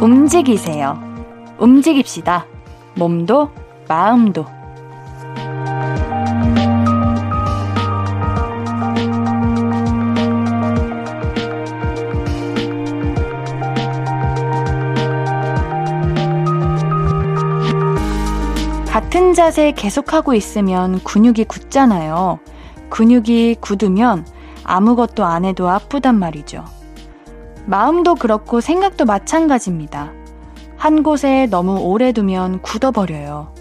움직이세요. 움직입시다. 몸도 마음도. 같은 자세 계속하고 있으면 근육이 굳잖아요. 근육이 굳으면 아무것도 안 해도 아프단 말이죠. 마음도 그렇고 생각도 마찬가지입니다. 한 곳에 너무 오래 두면 굳어버려요.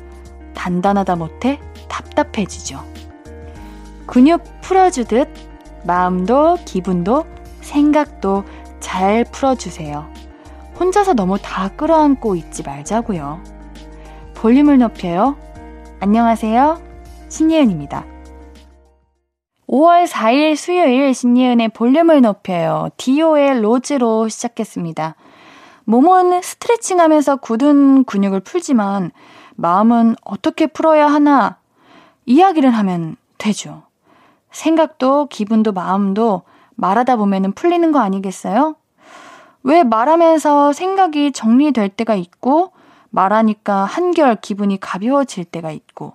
단단하다 못해 답답해지죠. 근육 풀어주듯 마음도 기분도 생각도 잘 풀어주세요. 혼자서 너무 다 끌어안고 있지 말자고요. 볼륨을 높여요. 안녕하세요. 신예은입니다. 5월 4일 수요일 신예은의 볼륨을 높여요. 디오의 로즈로 시작했습니다. 몸은 스트레칭하면서 굳은 근육을 풀지만 마음은 어떻게 풀어야 하나 이야기를 하면 되죠. 생각도 기분도 마음도 말하다 보면 풀리는 거 아니겠어요? 왜 말하면서 생각이 정리될 때가 있고 말하니까 한결 기분이 가벼워질 때가 있고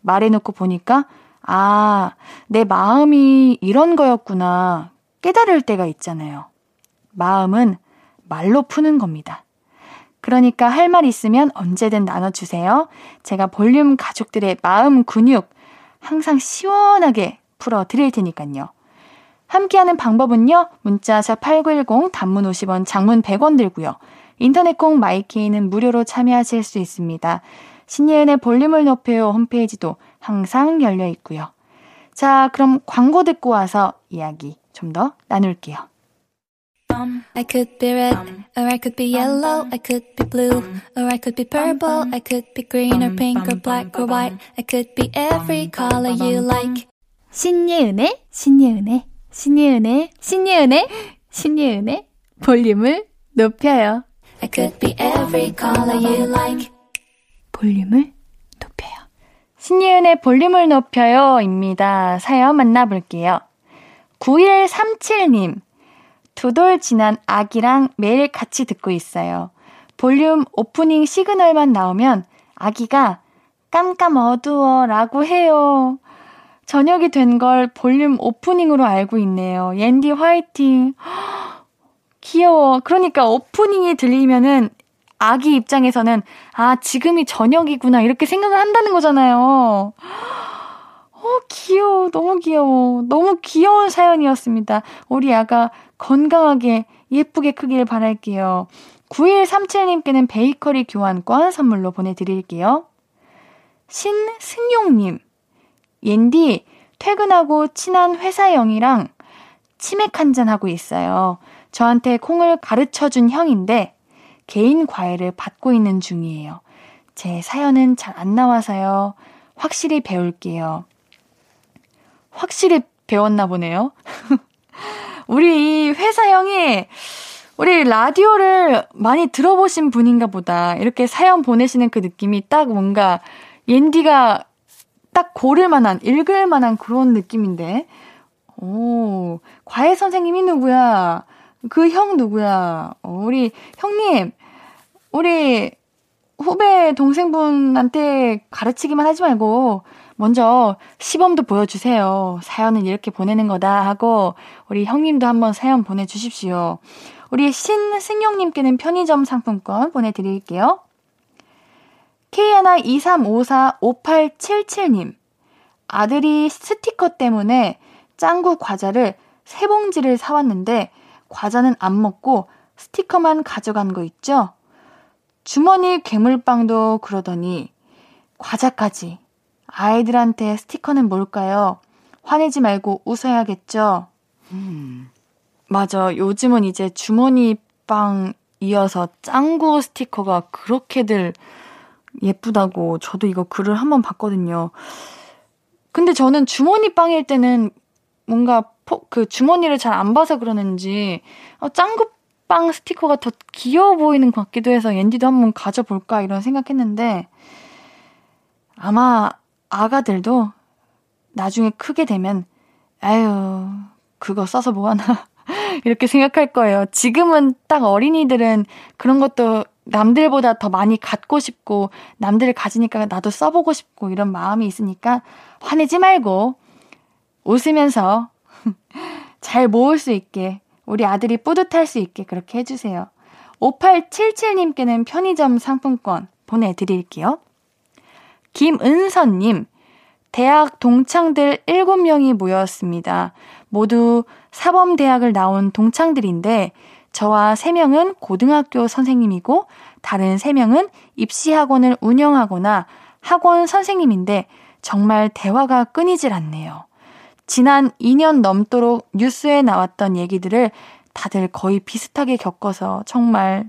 말해놓고 보니까 아, 내 마음이 이런 거였구나 깨달을 때가 있잖아요. 마음은 말로 푸는 겁니다. 그러니까 할 말 있으면 언제든 나눠주세요. 제가 볼륨 가족들의 마음 근육 항상 시원하게 풀어드릴 테니까요. 함께하는 방법은요. 문자샵 8910 단문 50원 장문 100원 들고요. 인터넷콩 마이키는 무료로 참여하실 수 있습니다. 신예은의 볼륨을 높여요 홈페이지도 항상 열려 있고요. 자, 그럼 광고 듣고 와서 이야기 좀 더 나눌게요. I could be red, or I could be yellow, I could be blue, or I could be purple, I could be green or pink or black or white, I could be every color you like. 신예은의 신예은의 신예은의 신예은의 신예은의 볼륨을 높여요. I could be every color you like. 볼륨을 높여요. 신예은의 볼륨을 높여요 입니다. 사연 만나볼게요. 9137님. 2돌 지난 아기랑 매일 같이 듣고 있어요. 볼륨 오프닝 시그널만 나오면 아기가 깜깜 어두워 라고 해요. 저녁이 된 걸 볼륨 오프닝으로 알고 있네요. 옌디 화이팅. 귀여워. 그러니까 오프닝이 들리면은 아기 입장에서는 아, 지금이 저녁이구나 이렇게 생각을 한다는 거잖아요. 귀여워. 너무 귀여워. 너무 귀여운 사연이었습니다. 우리 아가 건강하게 예쁘게 크길 바랄게요. 9137님께는 베이커리 교환권 선물로 보내드릴게요. 신승용님. 옌디 퇴근하고 친한 회사 형이랑 치맥 한잔하고 있어요. 저한테 콩을 가르쳐준 형인데 개인 과외를 받고 있는 중이에요. 제 사연은 잘 안 나와서요. 확실히 배울게요. 확실히 배웠나 보네요. 우리 이 회사 형이 우리 라디오를 많이 들어보신 분인가 보다. 이렇게 사연 보내시는 그 느낌이 딱 뭔가 옌디가 딱 고를 만한, 읽을 만한 그런 느낌인데. 오, 과외 선생님이 누구야? 그 형 누구야? 우리 형님, 우리 후배 동생분한테 가르치기만 하지 말고 먼저 시범도 보여주세요. 사연은 이렇게 보내는 거다 하고 우리 형님도 한번 사연 보내주십시오. 우리 신승용님께는 편의점 상품권 보내드릴게요. K123545877님. 아들이 스티커 때문에 짱구 과자를 세 봉지를 사왔는데 과자는 안 먹고 스티커만 가져간 거 있죠? 주머니 괴물빵도 그러더니 과자까지. 아이들한테 스티커는 뭘까요? 화내지 말고 웃어야겠죠? 맞아. 요즘은 이제 주머니 빵 이어서 짱구 스티커가 그렇게들 예쁘다고 저도 이거 글을 한번 봤거든요. 근데 저는 주머니 빵일 때는 뭔가 그 주머니를 잘 안 봐서 그러는지 짱구빵 스티커가 더 귀여워 보이는 것 같기도 해서 옌디도 한번 가져볼까 이런 생각했는데 아마 아가들도 나중에 크게 되면 아유 그거 써서 뭐하나 이렇게 생각할 거예요. 지금은 딱 어린이들은 그런 것도 남들보다 더 많이 갖고 싶고 남들을 가지니까 나도 써보고 싶고 이런 마음이 있으니까 화내지 말고 웃으면서 잘 모을 수 있게 우리 아들이 뿌듯할 수 있게 그렇게 해주세요. 5877님께는 편의점 상품권 보내드릴게요. 김은선님, 대학 동창들 7명이 모였습니다. 모두 사범대학을 나온 동창들인데 저와 3명은 고등학교 선생님이고 다른 3명은 입시학원을 운영하거나 학원 선생님인데 정말 대화가 끊이질 않네요. 지난 2년 넘도록 뉴스에 나왔던 얘기들을 다들 거의 비슷하게 겪어서 정말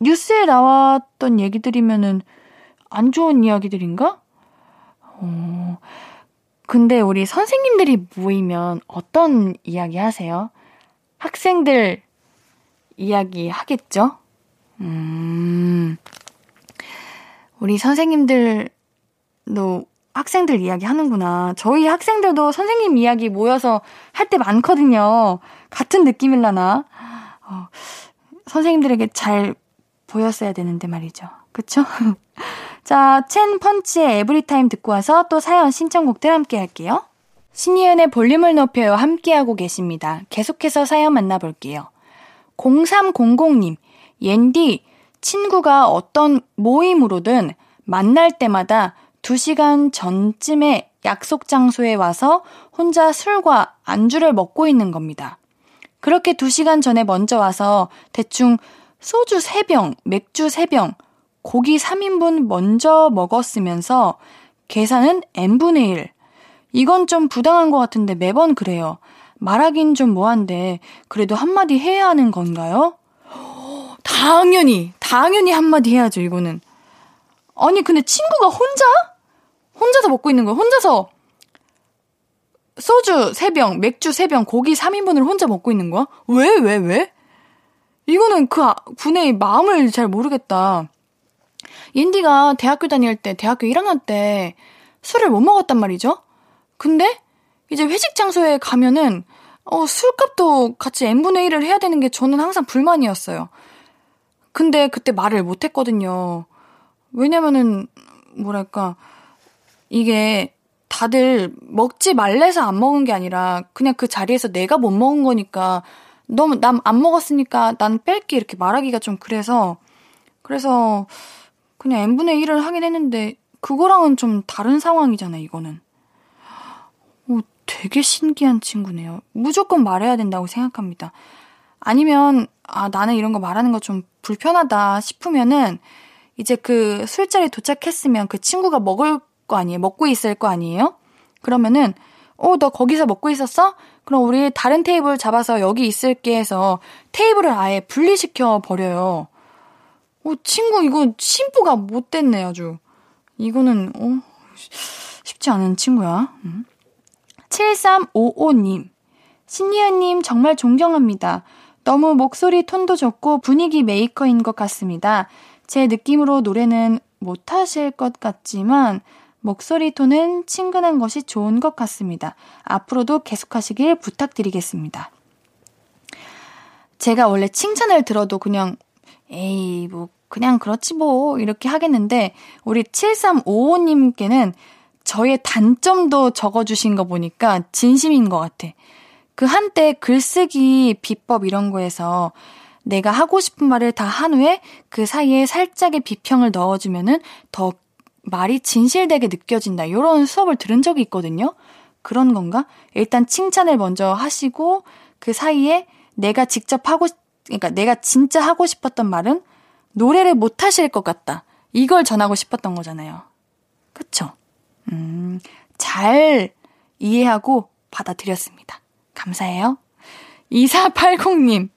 뉴스에 나왔던 얘기들이면은 안 좋은 이야기들인가? 근데 우리 선생님들이 모이면 어떤 이야기 하세요? 학생들 이야기 하겠죠? 우리 선생님들도 학생들 이야기 하는구나. 저희 학생들도 선생님 이야기 모여서 할 때 많거든요. 같은 느낌일라나. 선생님들에게 잘 보였어야 되는데 말이죠. 그쵸? 자, 첸펀치의 에브리타임 듣고 와서 또 사연 신청곡들 함께 할게요. 신예은의 볼륨을 높여요 함께하고 계십니다. 계속해서 사연 만나볼게요. 0300님, 옌디, 친구가 어떤 모임으로든 만날 때마다 2시간 전쯤에 약속 장소에 와서 혼자 술과 안주를 먹고 있는 겁니다. 그렇게 2시간 전에 먼저 와서 대충 소주 3병, 맥주 3병, 고기 3인분 먼저 먹었으면서 계산은 n분의 1. 이건 좀 부당한 것 같은데 매번 그래요. 말하긴 좀 뭐한데 그래도 한마디 해야 하는 건가요? 당연히 한마디 해야죠, 이거는. 아니 근데 친구가 혼자서 먹고 있는 거야. 혼자서 소주 3병, 맥주 3병, 고기 3인분을 혼자 먹고 있는 거야? 왜? 이거는 그 분의 마음을 잘 모르겠다. 옌디가 대학교 다닐 때, 대학교 1학년 때 술을 못 먹었단 말이죠. 근데 이제 회식 장소에 가면은 술값도 같이 n분의 1을 해야 되는 게 저는 항상 불만이었어요. 근데 그때 말을 못 했거든요. 왜냐면은 뭐랄까, 이게 다들 먹지 말래서 안 먹은 게 아니라 그냥 그 자리에서 내가 못 먹은 거니까 너무 난 안 먹었으니까 난 뺄게 이렇게 말하기가 좀 그래서 그냥 n분의 1을 하긴 했는데 그거랑은 좀 다른 상황이잖아, 이거는. 되게 신기한 친구네요. 무조건 말해야 된다고 생각합니다. 아니면 나는 이런 거 말하는 거 좀 불편하다 싶으면은 이제 그 술자리에 도착했으면 그 친구가 먹을 거 아니에요? 먹고 있을 거 아니에요? 그러면은 너 거기서 먹고 있었어? 그럼 우리 다른 테이블 잡아서 여기 있을게 해서 테이블을 아예 분리시켜 버려요. 친구 이거 심보가 못 됐네 아주. 이거는 쉽지 않은 친구야. 7355님, 신예은님 정말 존경합니다. 너무 목소리 톤도 좋고 분위기 메이커인 것 같습니다. 제 느낌으로 노래는 못하실 것 같지만 목소리 톤은 친근한 것이 좋은 것 같습니다. 앞으로도 계속하시길 부탁드리겠습니다. 제가 원래 칭찬을 들어도 그냥 에이 뭐 그냥 그렇지 뭐 이렇게 하겠는데 우리 7355님께는 저의 단점도 적어주신 거 보니까 진심인 것 같아. 그 한때 글쓰기 비법 이런 거에서 내가 하고 싶은 말을 다 한 후에 그 사이에 살짝의 비평을 넣어주면은 더 말이 진실되게 느껴진다. 이런 수업을 들은 적이 있거든요. 그런 건가? 일단 칭찬을 먼저 하시고 그 사이에 내가 직접 그러니까 내가 진짜 하고 싶었던 말은 노래를 못 하실 것 같다. 이걸 전하고 싶었던 거잖아요. 그쵸? 잘 이해하고 받아들였습니다. 감사해요. 2480님,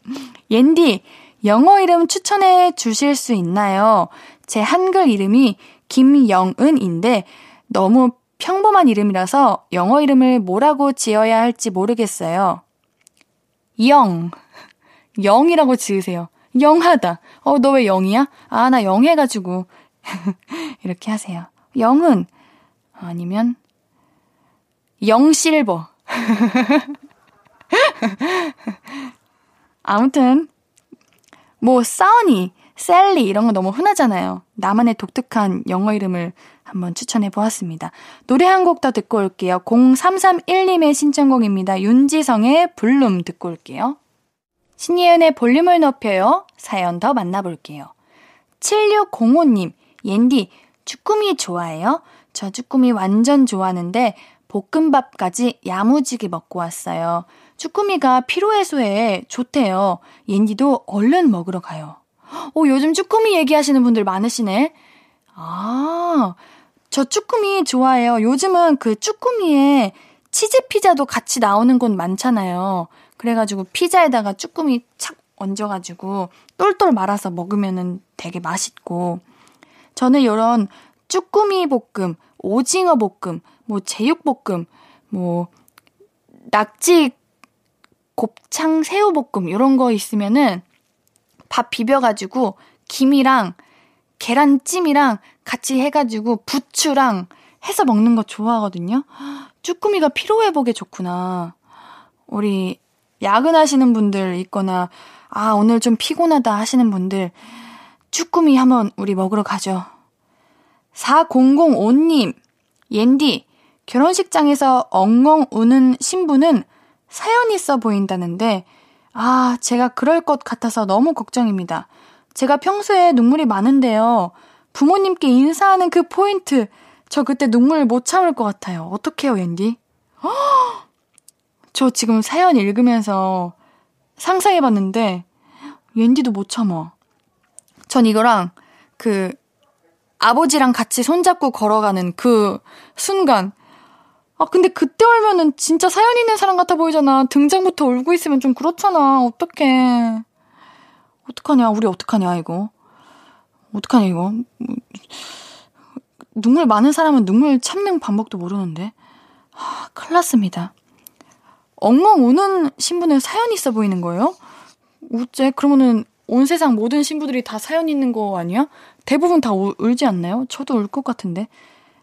옌디, 영어 이름 추천해 주실 수 있나요? 제 한글 이름이 김영은인데 너무 평범한 이름이라서 영어 이름을 뭐라고 지어야 할지 모르겠어요. 영이라고 지으세요. 영하다. 너 왜 영이야? 나 영해가지고. 이렇게 하세요. 영은, 아니면 영실버. 아무튼 뭐 사우니, 셀리 이런 거 너무 흔하잖아요. 나만의 독특한 영어 이름을 한번 추천해보았습니다. 노래 한 곡 더 듣고 올게요. 0331님의 신청곡입니다. 윤지성의 블룸 듣고 올게요. 신예은의 볼륨을 높여요. 사연 더 만나볼게요. 7605님, 옌디, 쭈꾸미 좋아해요? 저 쭈꾸미 완전 좋아하는데 볶음밥까지 야무지게 먹고 왔어요. 쭈꾸미가 피로해소에 좋대요. 옌디도 얼른 먹으러 가요. 오, 요즘 쭈꾸미 얘기하시는 분들 많으시네. 아, 저 쭈꾸미 좋아해요. 요즘은 그 쭈꾸미에 치즈피자도 같이 나오는 곳 많잖아요. 그래가지고 피자에다가 쭈꾸미 착 얹어가지고 똘똘 말아서 먹으면은 되게 맛있고, 저는 이런 쭈꾸미 볶음, 오징어 볶음, 뭐 제육 볶음, 뭐 낙지 곱창 새우 볶음 이런 거 있으면은 밥 비벼가지고 김이랑 계란찜이랑 같이 해가지고 부추랑 해서 먹는 거 좋아하거든요. 쭈꾸미가 피로 회복에 좋구나. 우리 야근하시는 분들 있거나 아 오늘 좀 피곤하다 하시는 분들 쭈꾸미 한번 우리 먹으러 가죠. 4005님, 옌디, 결혼식장에서 엉엉 우는 신부는 사연 있어 보인다는데 아 제가 그럴 것 같아서 너무 걱정입니다. 제가 평소에 눈물이 많은데요. 부모님께 인사하는 그 포인트 저 그때 눈물 못 참을 것 같아요. 어떡해요, 옌디? 허! 저 지금 사연 읽으면서 상상해봤는데 옌디도 못 참아. 전 이거랑 그 아버지랑 같이 손잡고 걸어가는 그 순간, 아 근데 그때 울면은 진짜 사연 있는 사람 같아 보이잖아. 등장부터 울고 있으면 좀 그렇잖아. 어떡해, 어떡하냐, 우리 어떡하냐 이거, 어떡하냐 이거. 눈물 많은 사람은 눈물 참는 방법도 모르는데. 아, 큰일 났습니다. 엉엉 우는 신부는 사연 있어 보이는 거예요? 어째 그러면은 온 세상 모든 신부들이 다 사연 있는 거 아니야? 대부분 다 울지 않나요? 저도 울 것 같은데.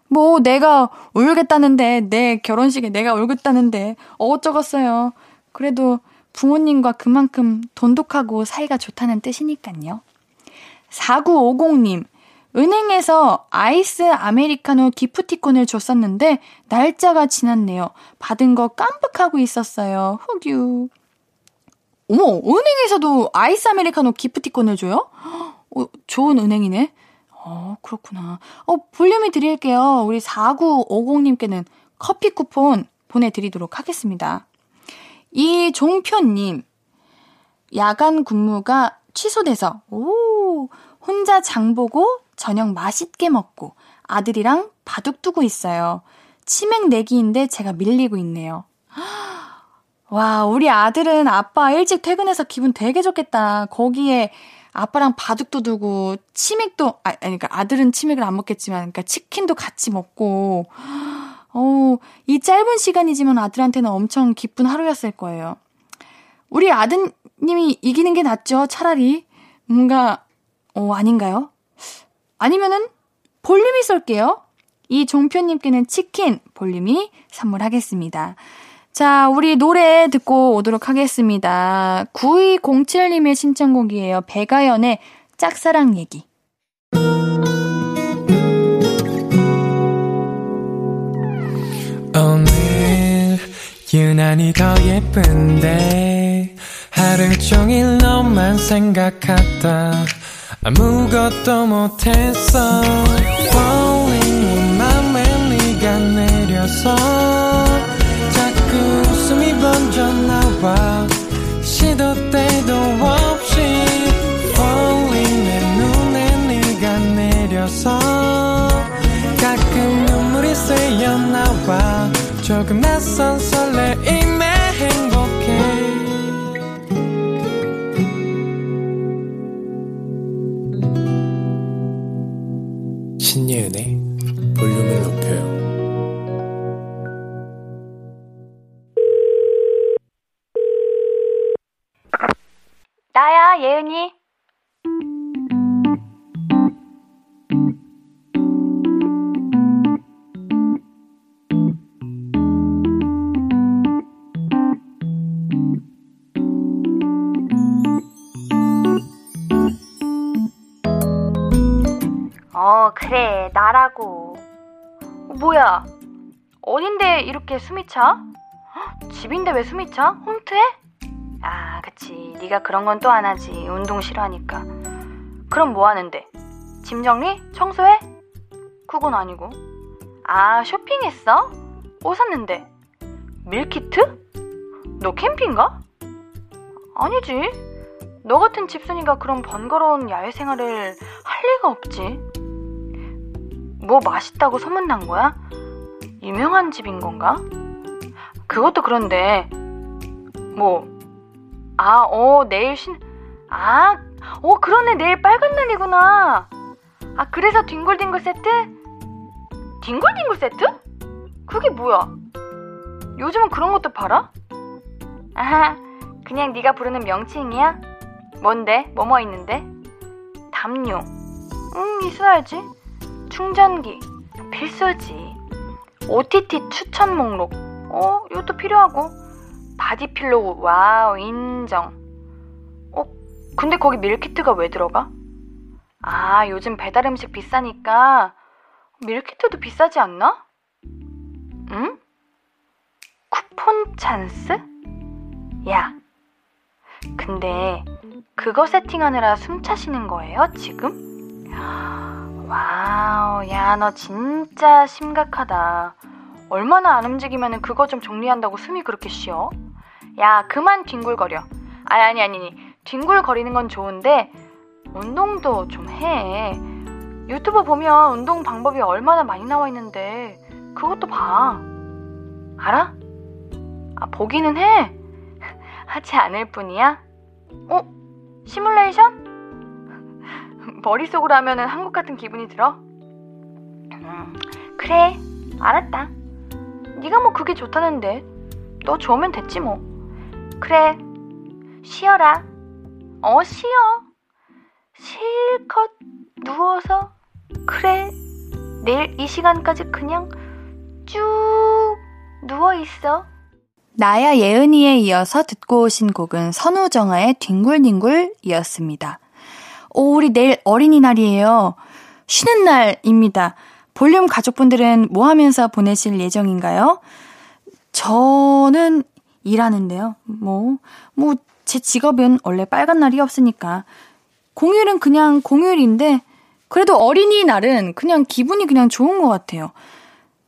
뭐 내가 울겠다는데, 내 결혼식에 내가 울겠다는데 어쩌겠어요. 그래도 부모님과 그만큼 돈독하고 사이가 좋다는 뜻이니까요. 4950님, 은행에서 아이스 아메리카노 기프티콘을 줬었는데 날짜가 지났네요. 받은 거 깜빡하고 있었어요. 흑유. 어머, 은행에서도 아이스 아메리카노 기프티콘을 줘요? 좋은 은행이네. 그렇구나. 볼륨이 드릴게요. 우리 4950님께는 커피 쿠폰 보내드리도록 하겠습니다. 이종표님, 야간 근무가 취소돼서 혼자 장보고 저녁 맛있게 먹고 아들이랑 바둑 두고 있어요. 치맥 내기인데 제가 밀리고 있네요. 와, 우리 아들은 아빠 일찍 퇴근해서 기분 되게 좋겠다. 거기에 아빠랑 바둑도 두고 치맥도, 그러니까 아들은 치맥을 안 먹겠지만, 그러니까 치킨도 같이 먹고, 이 짧은 시간이지만 아들한테는 엄청 기쁜 하루였을 거예요. 우리 아드님이 이기는 게 낫죠. 차라리 뭔가, 아닌가요? 아니면은 볼륨이 쏠게요. 이 종표님께는 치킨 볼륨이 선물하겠습니다. 자, 우리 노래 듣고 오도록 하겠습니다. 9207님의 신청곡이에요. 백아연의 짝사랑 얘기. 오늘 유난히 더 예쁜데 하루 종일 너만 생각하다 아무것도 못했어. Falling 내 맘에 네가 내려서 숨이 번져 나와 시도 때도 없이 Falling 내 눈에 네가 내려서 가끔 눈물이 새어 나와 조금 낯선 설레임에 행복해. 신예은의 볼륨을 높여요. 나야, 예은이. 그래, 나라고. 뭐야, 어딘데 이렇게 숨이 차? 헉, 집인데 왜 숨이 차? 홈트해? 아, 그치, 네가 그런 건 또 안 하지. 운동 싫어하니까. 그럼 뭐 하는데? 짐 정리? 청소해? 그건 아니고. 아, 쇼핑했어? 뭐 샀는데? 밀키트? 너 캠핑가? 아니지, 너 같은 집순이가 그런 번거로운 야외 생활을 할 리가 없지. 뭐 맛있다고 소문난 거야? 유명한 집인 건가? 그것도 그런데. 뭐, 아, 내일 아, 그러네, 내일 빨간 날이구나. 아, 그래서 뒹굴뒹굴 세트? 뒹굴뒹굴 세트? 그게 뭐야? 요즘은 그런 것도 팔아? 아하, 그냥 네가 부르는 명칭이야? 뭔데? 뭐뭐 있는데? 담요. 있어야지. 충전기. 필수지. OTT 추천 목록. 이것도 필요하고. 바디필로우. 와우, 인정. 근데 거기 밀키트가 왜 들어가? 아, 요즘 배달음식 비싸니까 밀키트도 비싸지 않나? 응? 쿠폰 찬스? 야, 근데 그거 세팅하느라 숨 차시는 거예요, 지금? 와우, 야, 너 진짜 심각하다. 얼마나 안 움직이면 그거 좀 정리한다고 숨이 그렇게 쉬어? 야, 그만 뒹굴거려. 아니. 뒹굴거리는 건 좋은데 운동도 좀 해. 유튜브 보면 운동 방법이 얼마나 많이 나와 있는데 그것도 봐. 알아? 아, 보기는 해. 하지 않을 뿐이야? 시뮬레이션? 머릿속으로 하면은 한국 같은 기분이 들어? 그래, 알았다. 네가 뭐 그게 좋다는데 너 좋으면 됐지 뭐. 그래, 쉬어라. 쉬어. 실컷 누워서, 그래, 내일 이 시간까지 그냥 쭉 누워있어. 나야 예은이에 이어서 듣고 오신 곡은 선우정아의 뒹굴뒹굴이었습니다. 우리 내일 어린이날이에요. 쉬는 날입니다. 볼륨 가족분들은 뭐 하면서 보내실 예정인가요? 저는 일하는데요. 제 직업은 원래 빨간 날이 없으니까. 공휴일은 그냥 공휴일인데, 그래도 어린이날은 그냥 기분이 그냥 좋은 것 같아요.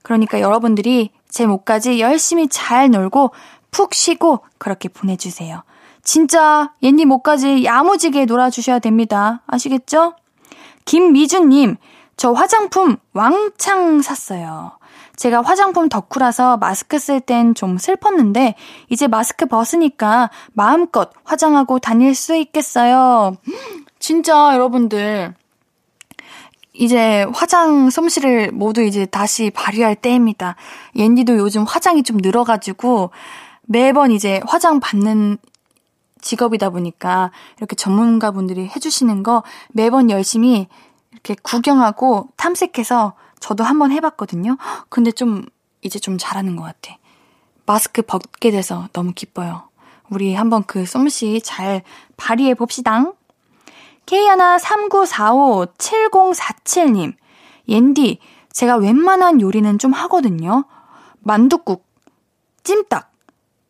그러니까 여러분들이 제 몫까지 열심히 잘 놀고 푹 쉬고 그렇게 보내주세요. 진짜 옌니 몫까지 야무지게 놀아주셔야 됩니다. 아시겠죠? 김미준님, 저 화장품 왕창 샀어요. 제가 화장품 덕후라서 마스크 쓸 땐 좀 슬펐는데 이제 마스크 벗으니까 마음껏 화장하고 다닐 수 있겠어요. 진짜 여러분들 이제 화장 솜씨를 모두 이제 다시 발휘할 때입니다. 옌디도 요즘 화장이 좀 늘어가지고 매번 이제 화장 받는 직업이다 보니까 이렇게 전문가분들이 해주시는 거 매번 열심히 이렇게 구경하고 탐색해서 저도 한번 해봤거든요. 근데 이제 좀 잘하는 것 같아. 마스크 벗게 돼서 너무 기뻐요. 우리 한번 그 솜씨 잘 발휘해 봅시다. K139457047님, 옌디, 제가 웬만한 요리는 좀 하거든요. 만둣국, 찜닭,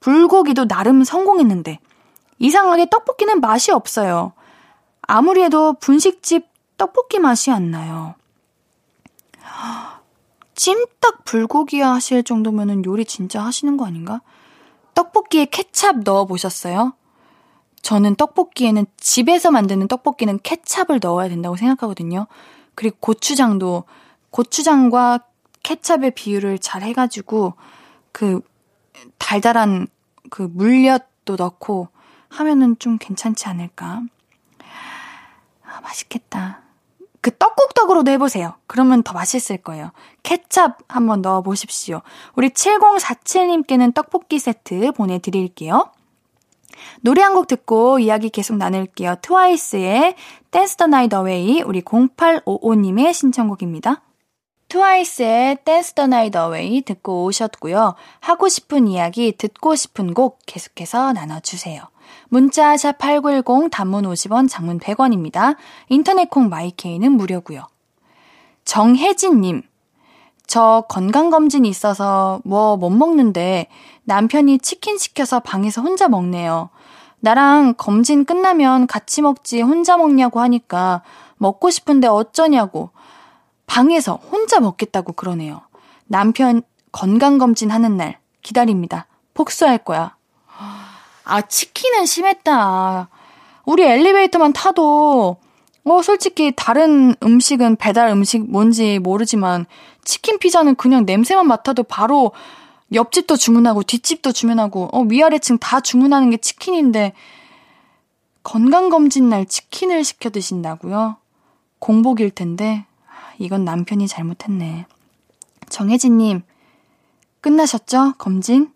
불고기도 나름 성공했는데 이상하게 떡볶이는 맛이 없어요. 아무리 해도 분식집 떡볶이 맛이 안 나요. 찜닭 불고기야 하실 정도면은 요리 진짜 하시는 거 아닌가? 떡볶이에 케찹 넣어보셨어요? 저는 떡볶이에는, 집에서 만드는 떡볶이는 케찹을 넣어야 된다고 생각하거든요. 그리고 고추장도, 고추장과 케찹의 비율을 잘 해가지고 그 달달한 그 물엿도 넣고 하면은 좀 괜찮지 않을까? 아, 맛있겠다. 그 떡국떡으로도 해보세요. 그러면 더 맛있을 거예요. 케찹 한번 넣어보십시오. 우리 7047님께는 떡볶이 세트 보내드릴게요. 노래 한 곡 듣고 이야기 계속 나눌게요. 트와이스의 Dance the Night Away, 우리 0855님의 신청곡입니다. 트와이스의 Dance the Night Away 듣고 오셨고요. 하고 싶은 이야기, 듣고 싶은 곡 계속해서 나눠주세요. 문자 #8910, 단문 50원, 장문 100원입니다. 인터넷 콩 마이케이는 무료고요. 정혜진님. 저 건강검진이 있어서 뭐 못 먹는데 남편이 치킨 시켜서 방에서 혼자 먹네요. 나랑 검진 끝나면 같이 먹지 혼자 먹냐고 하니까 먹고 싶은데 어쩌냐고 방에서 혼자 먹겠다고 그러네요. 남편 건강검진 하는 날 기다립니다. 복수할 거야. 아, 치킨은 심했다. 우리 엘리베이터만 타도 솔직히 다른 음식은 배달 음식 뭔지 모르지만 치킨 피자는 그냥 냄새만 맡아도 바로 옆집도 주문하고 뒷집도 주문하고 위아래층 다 주문하는 게 치킨인데 건강검진 날 치킨을 시켜 드신다고요? 공복일 텐데 이건 남편이 잘못했네. 정혜진님 끝나셨죠? 검진?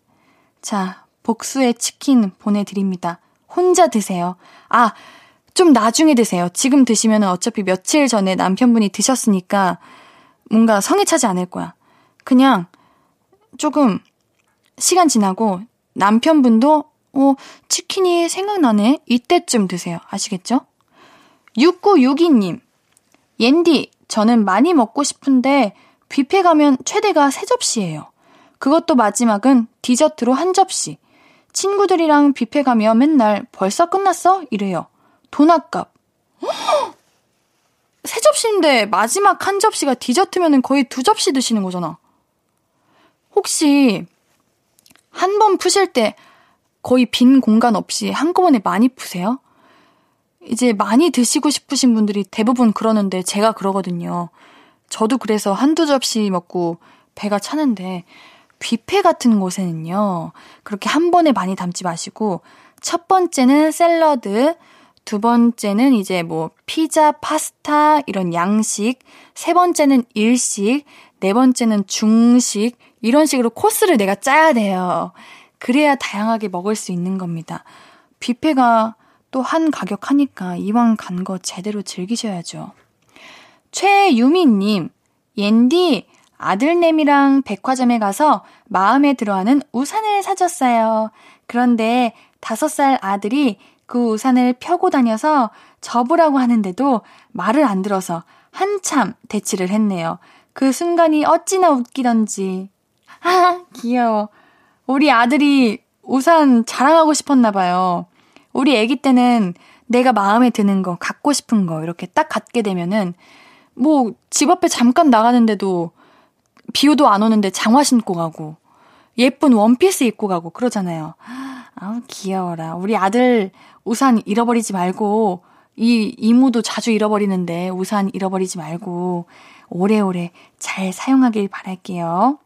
자, 복수의 치킨 보내드립니다. 혼자 드세요. 아, 좀 나중에 드세요. 지금 드시면 어차피 며칠 전에 남편분이 드셨으니까 뭔가 성에 차지 않을 거야. 그냥 조금 시간 지나고 남편분도 치킨이 생각나네 이때쯤 드세요. 아시겠죠? 6962님. 옌디, 저는 많이 먹고 싶은데 뷔페 가면 최대가 3접시예요. 그것도 마지막은 디저트로 1접시. 친구들이랑 뷔페 가면 맨날 벌써 끝났어? 이래요. 돈 아깝. 3접시인데 마지막 1접시가 디저트면 거의 2접시 드시는 거잖아. 혹시 한 번 푸실 때 거의 빈 공간 없이 한꺼번에 많이 푸세요? 이제 많이 드시고 싶으신 분들이 대부분 그러는데 제가 그러거든요. 저도 그래서 1-2접시 먹고 배가 차는데 뷔페 같은 곳에는요. 그렇게 한 번에 많이 담지 마시고 첫 번째는 샐러드, 두 번째는 이제 피자, 파스타 이런 양식, 세 번째는 일식, 네 번째는 중식 이런 식으로 코스를 내가 짜야 돼요. 그래야 다양하게 먹을 수 있는 겁니다. 뷔페가 또 한 가격 하니까 이왕 간 거 제대로 즐기셔야죠. 최유미님, 옌디 아들내미랑 백화점에 가서 마음에 들어하는 우산을 사줬어요. 그런데 5살 아들이 그 우산을 펴고 다녀서 접으라고 하는데도 말을 안 들어서 한참 대치를 했네요. 그 순간이 어찌나 웃기던지. 아, 귀여워. 우리 아들이 우산 자랑하고 싶었나 봐요. 우리 아기 때는 내가 마음에 드는 거, 갖고 싶은 거 이렇게 딱 갖게 되면은 집 앞에 잠깐 나가는데도 비오도 안 오는데 장화 신고 가고 예쁜 원피스 입고 가고 그러잖아요. 아우, 귀여워라. 우리 아들 우산 잃어버리지 말고 이 이모도 자주 잃어버리는데 우산 잃어버리지 말고 오래오래 잘 사용하길 바랄게요.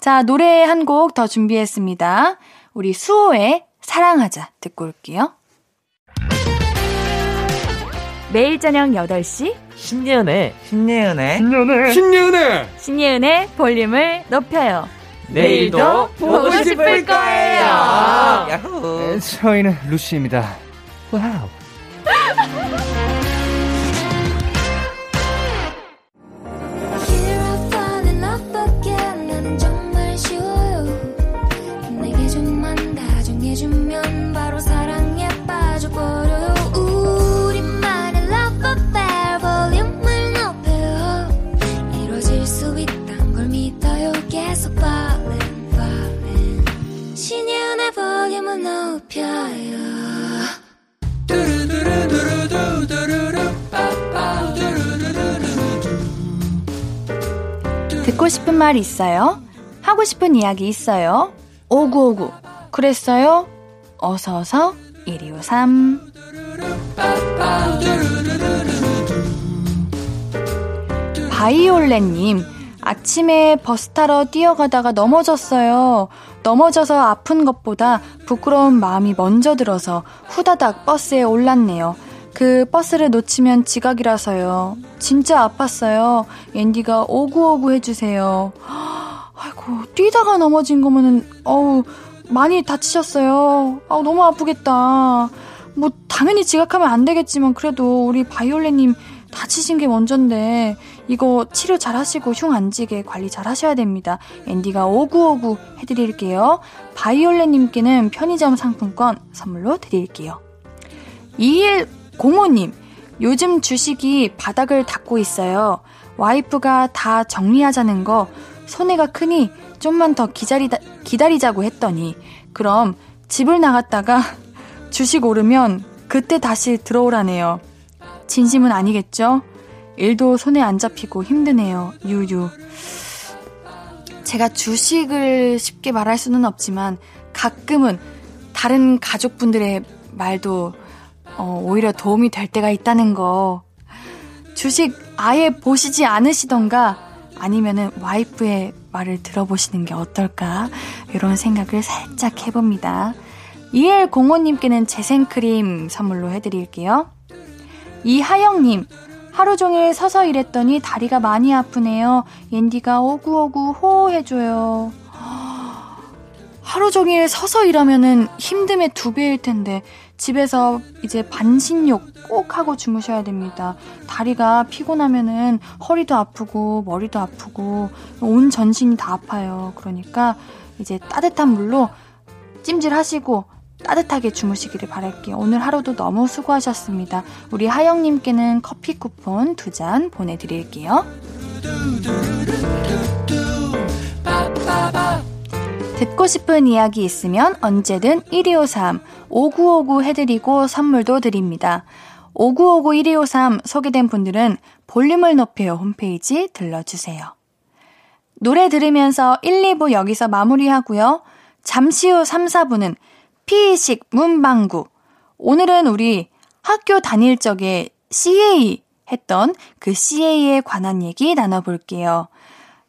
자, 노래 한 곡 더 준비했습니다. 우리 수호의 사랑하자 듣고 올게요. 매일 저녁 8시 신예은의 볼륨을 높여요. 내일도 보고 싶을 거예요. 야호. 네, 저희는 루시입니다. 와우. 듣고 싶은 말 있어요? 하고 싶은 이야기 있어요? 5959 그랬어요? 어서어서 1253 바이올렛님, 아침에 버스 타러 뛰어가다가 넘어졌어요. 넘어져서 아픈 것보다 부끄러운 마음이 먼저 들어서 후다닥 버스에 올랐네요. 그 버스를 놓치면 지각이라서요. 진짜 아팠어요. 앤디가 오구오구 해주세요. 아이고, 뛰다가 넘어진 거면은 많이 다치셨어요. 아우, 너무 아프겠다. 당연히 지각하면 안 되겠지만 그래도 우리 바이올렛님 다치신 게 먼저인데 이거 치료 잘 하시고 흉 안 지게 관리 잘 하셔야 됩니다. 앤디가 5959 해드릴게요. 바이올렛님께는 편의점 상품권 선물로 드릴게요. 2105님, 요즘 주식이 바닥을 닦고 있어요. 와이프가 다 정리하자는 거 손해가 크니 좀만 더 기다리자고 했더니 그럼 집을 나갔다가 주식 오르면 그때 다시 들어오라네요. 진심은 아니겠죠? 일도 손에 안 잡히고 힘드네요. 유유. 제가 주식을 쉽게 말할 수는 없지만 가끔은 다른 가족분들의 말도 오히려 도움이 될 때가 있다는 거. 주식 아예 보시지 않으시던가 아니면은 와이프의 말을 들어보시는 게 어떨까 이런 생각을 살짝 해봅니다. EL05님께는 재생크림 선물로 해드릴게요. 이하영님, 하루 종일 서서 일했더니 다리가 많이 아프네요. 옌디가 오구오구 호호해줘요. 하루 종일 서서 일하면은 힘듦의 2배일 텐데 집에서 이제 반신욕 꼭 하고 주무셔야 됩니다. 다리가 피곤하면은 허리도 아프고 머리도 아프고 온 전신이 다 아파요. 그러니까 이제 따뜻한 물로 찜질하시고 따뜻하게 주무시기를 바랄게요. 오늘 하루도 너무 수고하셨습니다. 우리 하영님께는 커피 쿠폰 2잔 보내드릴게요. 듣고 싶은 이야기 있으면 언제든 1253 5959 해드리고 선물도 드립니다. 5959 1253 소개된 분들은 볼륨을 높여요 홈페이지 들러주세요. 노래 들으면서 1, 2부 여기서 마무리하고요. 잠시 후 3, 4부는 피의식 문방구. 오늘은 우리 학교 다닐 적에 CA 했던 그 CA에 관한 얘기 나눠볼게요.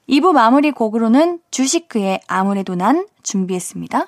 2부 마무리 곡으로는 주식크의 아무래도 난 준비했습니다.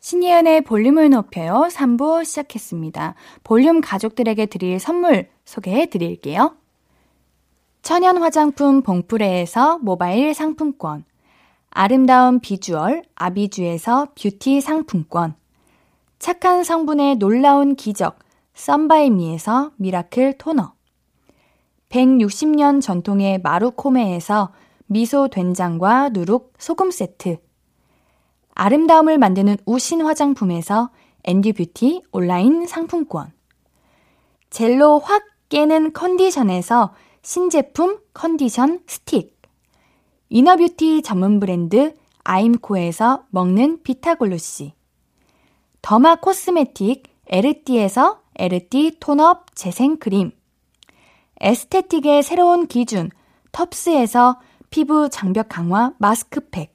신예은의 볼륨을 높여요. 3부 시작했습니다. 볼륨 가족들에게 드릴 선물 소개해 드릴게요. 천연 화장품 봉프레에서 모바일 상품권, 아름다운 비주얼 아비주에서 뷰티 상품권, 착한 성분의 놀라운 기적 썬바이미에서 미라클 토너, 160년 전통의 마루코메에서 미소 된장과 누룩 소금 세트, 아름다움을 만드는 우신 화장품에서 엔듀뷰티 온라인 상품권, 젤로 확 깨는 컨디션에서 신제품 컨디션 스틱, 이너뷰티 전문 브랜드 아임코에서 먹는 비타글루시, 더마 코스메틱 에르띠에서 에르띠 톤업 재생크림, 에스테틱의 새로운 기준 텁스에서 피부 장벽 강화 마스크팩,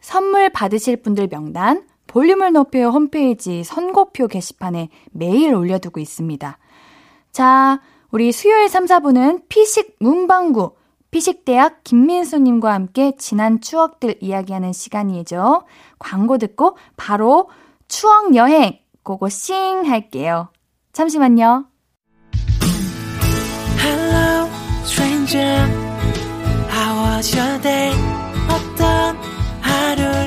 선물 받으실 분들 명단 볼륨을 높여 홈페이지 선고표 게시판에 매일 올려두고 있습니다. 자, 우리 수요일 3, 4부는 피식 문방구, 피식대학 김민수님과 함께 지난 추억들 이야기하는 시간이죠. 광고 듣고 바로 추억여행 고고싱 할게요. 잠시만요. Hello, stranger. How was your day? 어떤 하루를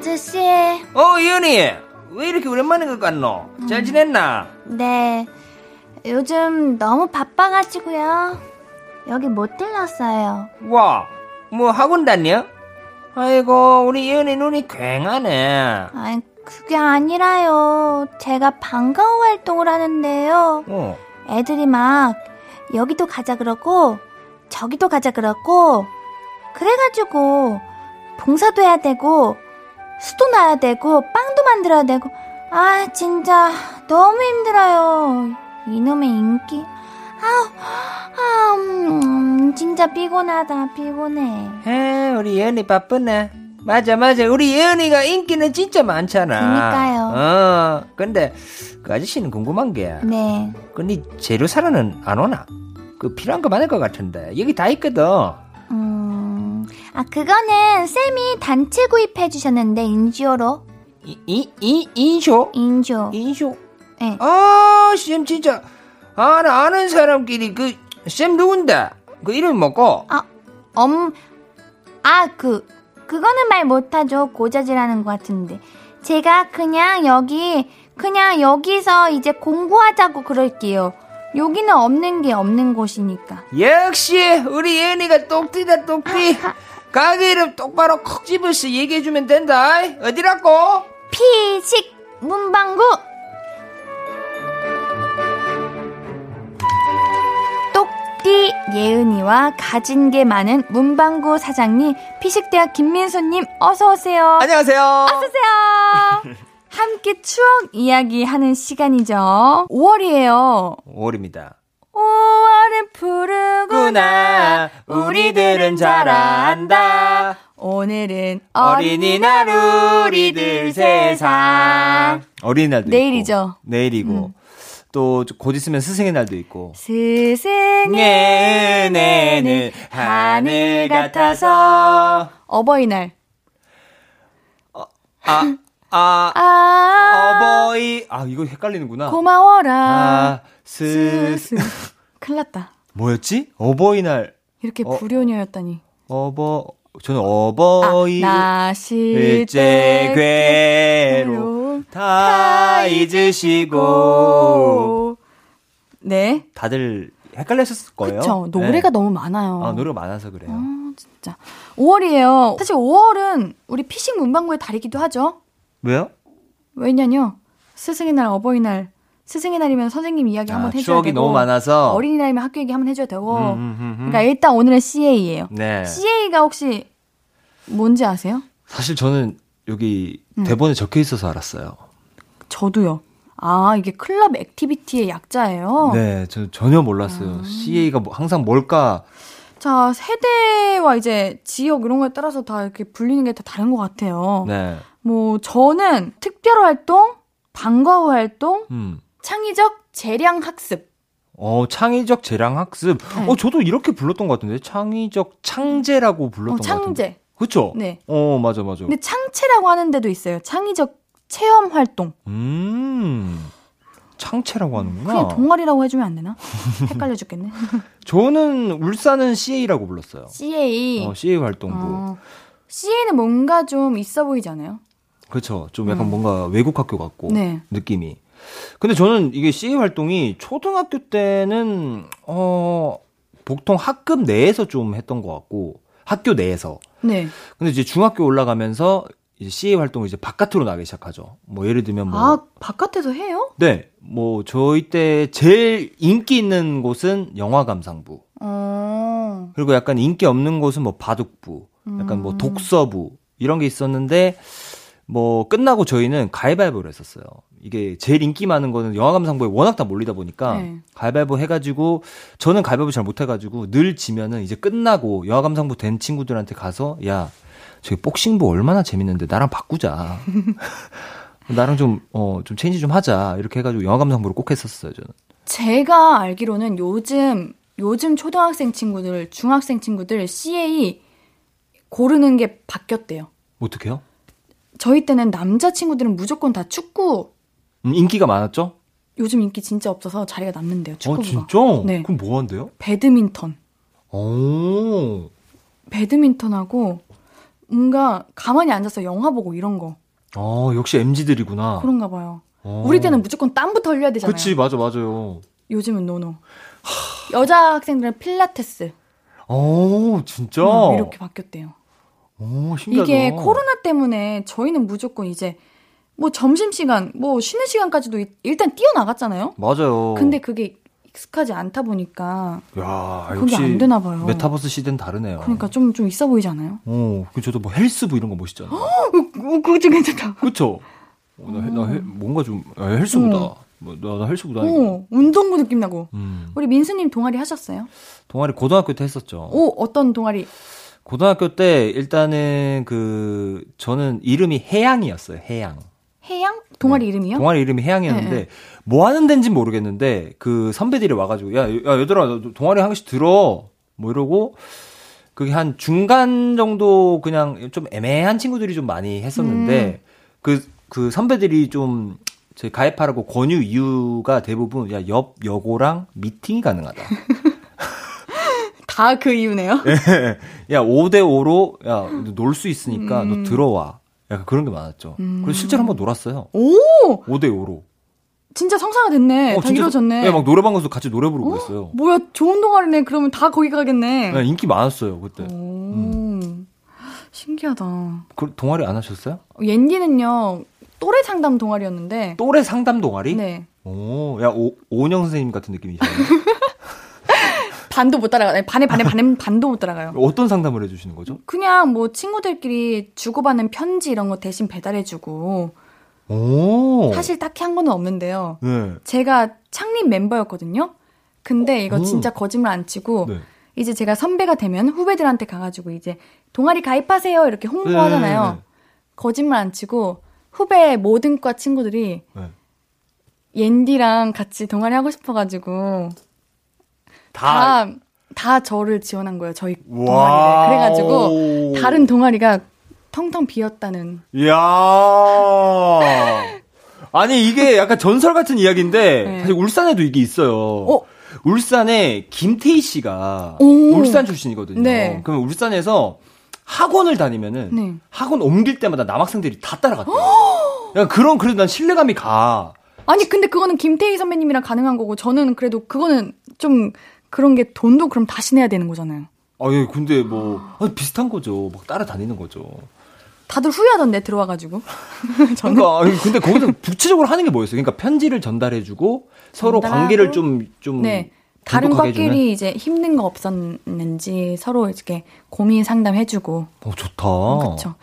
아저씨. 이은이. 왜 이렇게 오랜만인 것 같노? 잘 지냈나? 네. 요즘 너무 바빠가지고요. 여기 못 들렀어요. 와, 뭐 학원 다녀? 아이고, 우리 예은이 눈이 괭하네. 아니, 그게 아니라요. 제가 방과후 활동을 하는데요. 애들이 막 여기도 가자 그러고 저기도 가자 그러고 그래가지고 봉사도 해야 되고 수도 놔야 되고 빵도 만들어야 되고 아 진짜 너무 힘들어요. 이놈의 인기. 진짜 피곤하다. 피곤해. 아, 우리 예은이 바쁘네. 맞아. 우리 예은이가 인기는 진짜 많잖아. 그러니까요. 근데 그 아저씨는 궁금한 게. 네. 근데 재료사라는 안 오나? 그 필요한 거 많을 것 같은데. 여기 다 있거든. 아, 그거는 쌤이 단체 구입해 주셨는데 인쇼로. 인쇼? 인쇼. 네. 아, 쌤 진짜 나 아는 사람끼리 그 쌤 누군데? 그 이름 뭐고? 그거는 말 못하죠. 고자질하는 것 같은데. 제가 그냥 여기서 이제 공부하자고 그럴게요. 여기는 없는 게 없는 곳이니까. 역시 우리 예은이가 똑띠다 똑띠. 가게 이름 똑바로 콕 집어서 얘기해주면 된다. 어디라고? 피식 문방구. 똑띠 예은이와 가진 게 많은 문방구 사장님 피식대학 김민수님 어서오세요. 안녕하세요. 어서오세요. 함께 추억 이야기하는 시간이죠. 5월이에요. 5월입니다. 5월은 푸르구나. 우리들은 자란다. 오늘은 어린이날 우리들 세상. 어린이날도 있고. 내일이죠. 내일이고. 또 곧 있으면 스승의 날도 있고. 스승의 은혜는 하늘 같아서. 어버이날. 어버이. 아, 이거 헷갈리는구나. 고마워라. 스승. 큰일 났다. 뭐였지? 어버이날. 이렇게 불효녀였다니. 저는 어버이. 나 실제 괴로 다 잊으시고. 네. 다들 헷갈렸을 거예요. 그쵸. 노래가 네. 너무 많아요. 아, 노래가 많아서 그래요. 진짜. 5월이에요. 사실 5월은 우리 피식 문방구의 달이기도 하죠. 왜요? 왜냐뇨. 스승의 날, 어버이날. 스승의 날이면 선생님 이야기 한번 해줘야 되고. 추억이 너무 많아서. 어린이날이면 학교 얘기 한번 해줘야 되고. 그러니까 일단 오늘은 CA예요. 네. CA가 혹시 뭔지 아세요? 사실 저는 여기 대본에 적혀 있어서 알았어요. 저도요. 아, 이게 클럽 액티비티의 약자예요? 네, 저 전혀 몰랐어요. CA가 항상 뭘까? 자, 세대와 이제 지역 이런 거에 따라서 다 이렇게 불리는 게 다 다른 것 같아요. 네. 뭐 저는 특별활동, 방과후 활동, 창의적 재량학습. 창의적 재량학습. 네. 저도 이렇게 불렀던 것 같은데. 창의적 창제라고 불렀던 것 같은데. 그렇죠? 네. 맞아. 근데 창체라고 하는 데도 있어요. 창의적 체험 활동. 창체라고 하는구나. 그냥 동아리라고 해주면 안 되나? 헷갈려 죽겠네. 저는 울산은 CA라고 불렀어요. CA. CA 활동부. CA는 뭔가 좀 있어 보이지 않아요? 그렇죠. 좀 약간 뭔가 외국 학교 같고 네. 느낌이. 근데 저는 이게 CA 활동이 초등학교 때는 보통 학급 내에서 좀 했던 것 같고 학교 내에서. 네. 근데 이제 중학교 올라가면서 이제 CA 활동이 이제 바깥으로 나가기 시작하죠. 뭐 예를 들면 뭐 바깥에서 해요? 네. 뭐 저희 때 제일 인기 있는 곳은 영화 감상부. 그리고 약간 인기 없는 곳은 뭐 바둑부, 약간 뭐 독서부 이런 게 있었는데. 뭐 끝나고 저희는 가위바위보를 했었어요. 이게 제일 인기 많은 거는 영화감상부에 워낙 다 몰리다 보니까 네. 가위바위보 해가지고 저는 가위바위보 잘 못해가지고 늘 지면은 이제 끝나고 영화감상부 된 친구들한테 가서 야 저기 복싱부 얼마나 재밌는데 나랑 바꾸자. 나랑 좀 체인지 좀 하자 이렇게 해가지고 영화감상부를 꼭 했었어요. 저는 제가 알기로는 요즘 초등학생 친구들 중학생 친구들 CA 고르는 게 바뀌었대요. 어떻게요? 저희 때는 남자친구들은 무조건 다 축구. 인기가 많았죠? 요즘 인기 진짜 없어서 자리가 남는데요. 축구가. 진짜? 네. 그럼 뭐 한대요? 배드민턴. 배드민턴하고 뭔가 가만히 앉아서 영화 보고 이런 거. 아, 역시 MZ들이구나. 그런가 봐요. 오. 우리 때는 무조건 땀부터 흘려야 되잖아요. 그치, 맞아요. 요즘은 노노. 하... 여자 학생들은 필라테스. 오, 진짜? 이렇게 바뀌었대요. 오, 신기하다. 이게 코로나 때문에 저희는 무조건 이제 뭐 점심시간, 뭐 쉬는 시간까지도 일단 뛰어나갔잖아요. 맞아요. 근데 그게 익숙하지 않다 보니까 야, 그게 안 되나 봐요. 메타버스 시대는 다르네요. 그러니까 좀 있어 보이지 않아요? 어, 그 저도 뭐 헬스부 이런 거 멋있잖아요. 그거 좀 괜찮다. 그렇죠. 뭔가 좀 헬스부다. 나 헬스부다. 운동부 느낌 나고. 우리 민수님 동아리 하셨어요? 동아리 고등학교 때 했었죠. 오, 어떤 동아리? 고등학교 때 일단은 그 저는 이름이 해양이었어요. 해양. 해양? 동아리 네. 이름이요? 동아리 이름이 해양이었는데 네. 뭐 하는 데인지 모르겠는데 그 선배들이 와가지고 야 얘들아 너 동아리 한 개씩 들어 뭐 이러고 그게 한 중간 정도 그냥 좀 애매한 친구들이 좀 많이 했었는데 그 선배들이 좀 제 가입하라고 권유 이유가 대부분 야 옆 여고랑 미팅이 가능하다. 다 그 이유네요? 야 5대5로 야 놀 수 있으니까 너 들어와. 약간 그런 게 많았죠. 그래서 실제로 한번 놀았어요. 오! 5대5로. 진짜 성사가 됐네. 다 진짜, 이루어졌네. 네, 막 노래방 가서 같이 노래 부르고 그랬어요. 뭐야, 좋은 동아리네. 그러면 다 거기 가겠네. 네, 인기 많았어요, 그때. 오. 신기하다. 그 동아리 안 하셨어요? 옌디는요, 또래 상담 동아리였는데. 또래 상담 동아리? 네. 오, 야, 오은영 선생님 같은 느낌이시네요. 반도 못 따라가요. 반도 못 따라가요. 어떤 상담을 해주시는 거죠? 그냥 뭐 친구들끼리 주고받는 편지 이런 거 대신 배달해주고. 오. 사실 딱히 한 거는 없는데요. 네. 제가 창립 멤버였거든요. 근데 이거 진짜 거짓말 안 치고 네. 이제 제가 선배가 되면 후배들한테 가가지고 이제 동아리 가입하세요 이렇게 홍보하잖아요. 네. 거짓말 안 치고 후배 모든 과 친구들이 네. 옌디랑 같이 동아리 하고 싶어가지고. 다 저를 지원한 거예요. 저희 동아리를. 그래가지고 다른 동아리가 텅텅 비었다는. 이야. 아니 이게 약간 전설 같은 이야기인데 네. 사실 울산에도 이게 있어요. 울산에 김태희 씨가 울산 출신이거든요. 네. 그러면 울산에서 학원을 다니면은 네. 학원 옮길 때마다 남학생들이 다 따라갔대요. 약간 그런 그래도 난 신뢰감이 가. 아니 근데 그거는 김태희 선배님이랑 가능한 거고 저는 그래도 그거는 좀. 그런 게 돈도 그럼 다시 내야 되는 거잖아요. 아, 예, 근데 뭐, 비슷한 거죠. 막 따라다니는 거죠. 다들 후회하던데, 들어와가지고. 그러니까, 근데 거기서 구체적으로 하는 게 뭐였어요? 그러니까 편지를 전달해주고, 서로 관계를 좀. 네. 다른 과끼리 이제 힘든 거 없었는지 서로 이렇게 고민 상담해주고. 어, 좋다. 그쵸.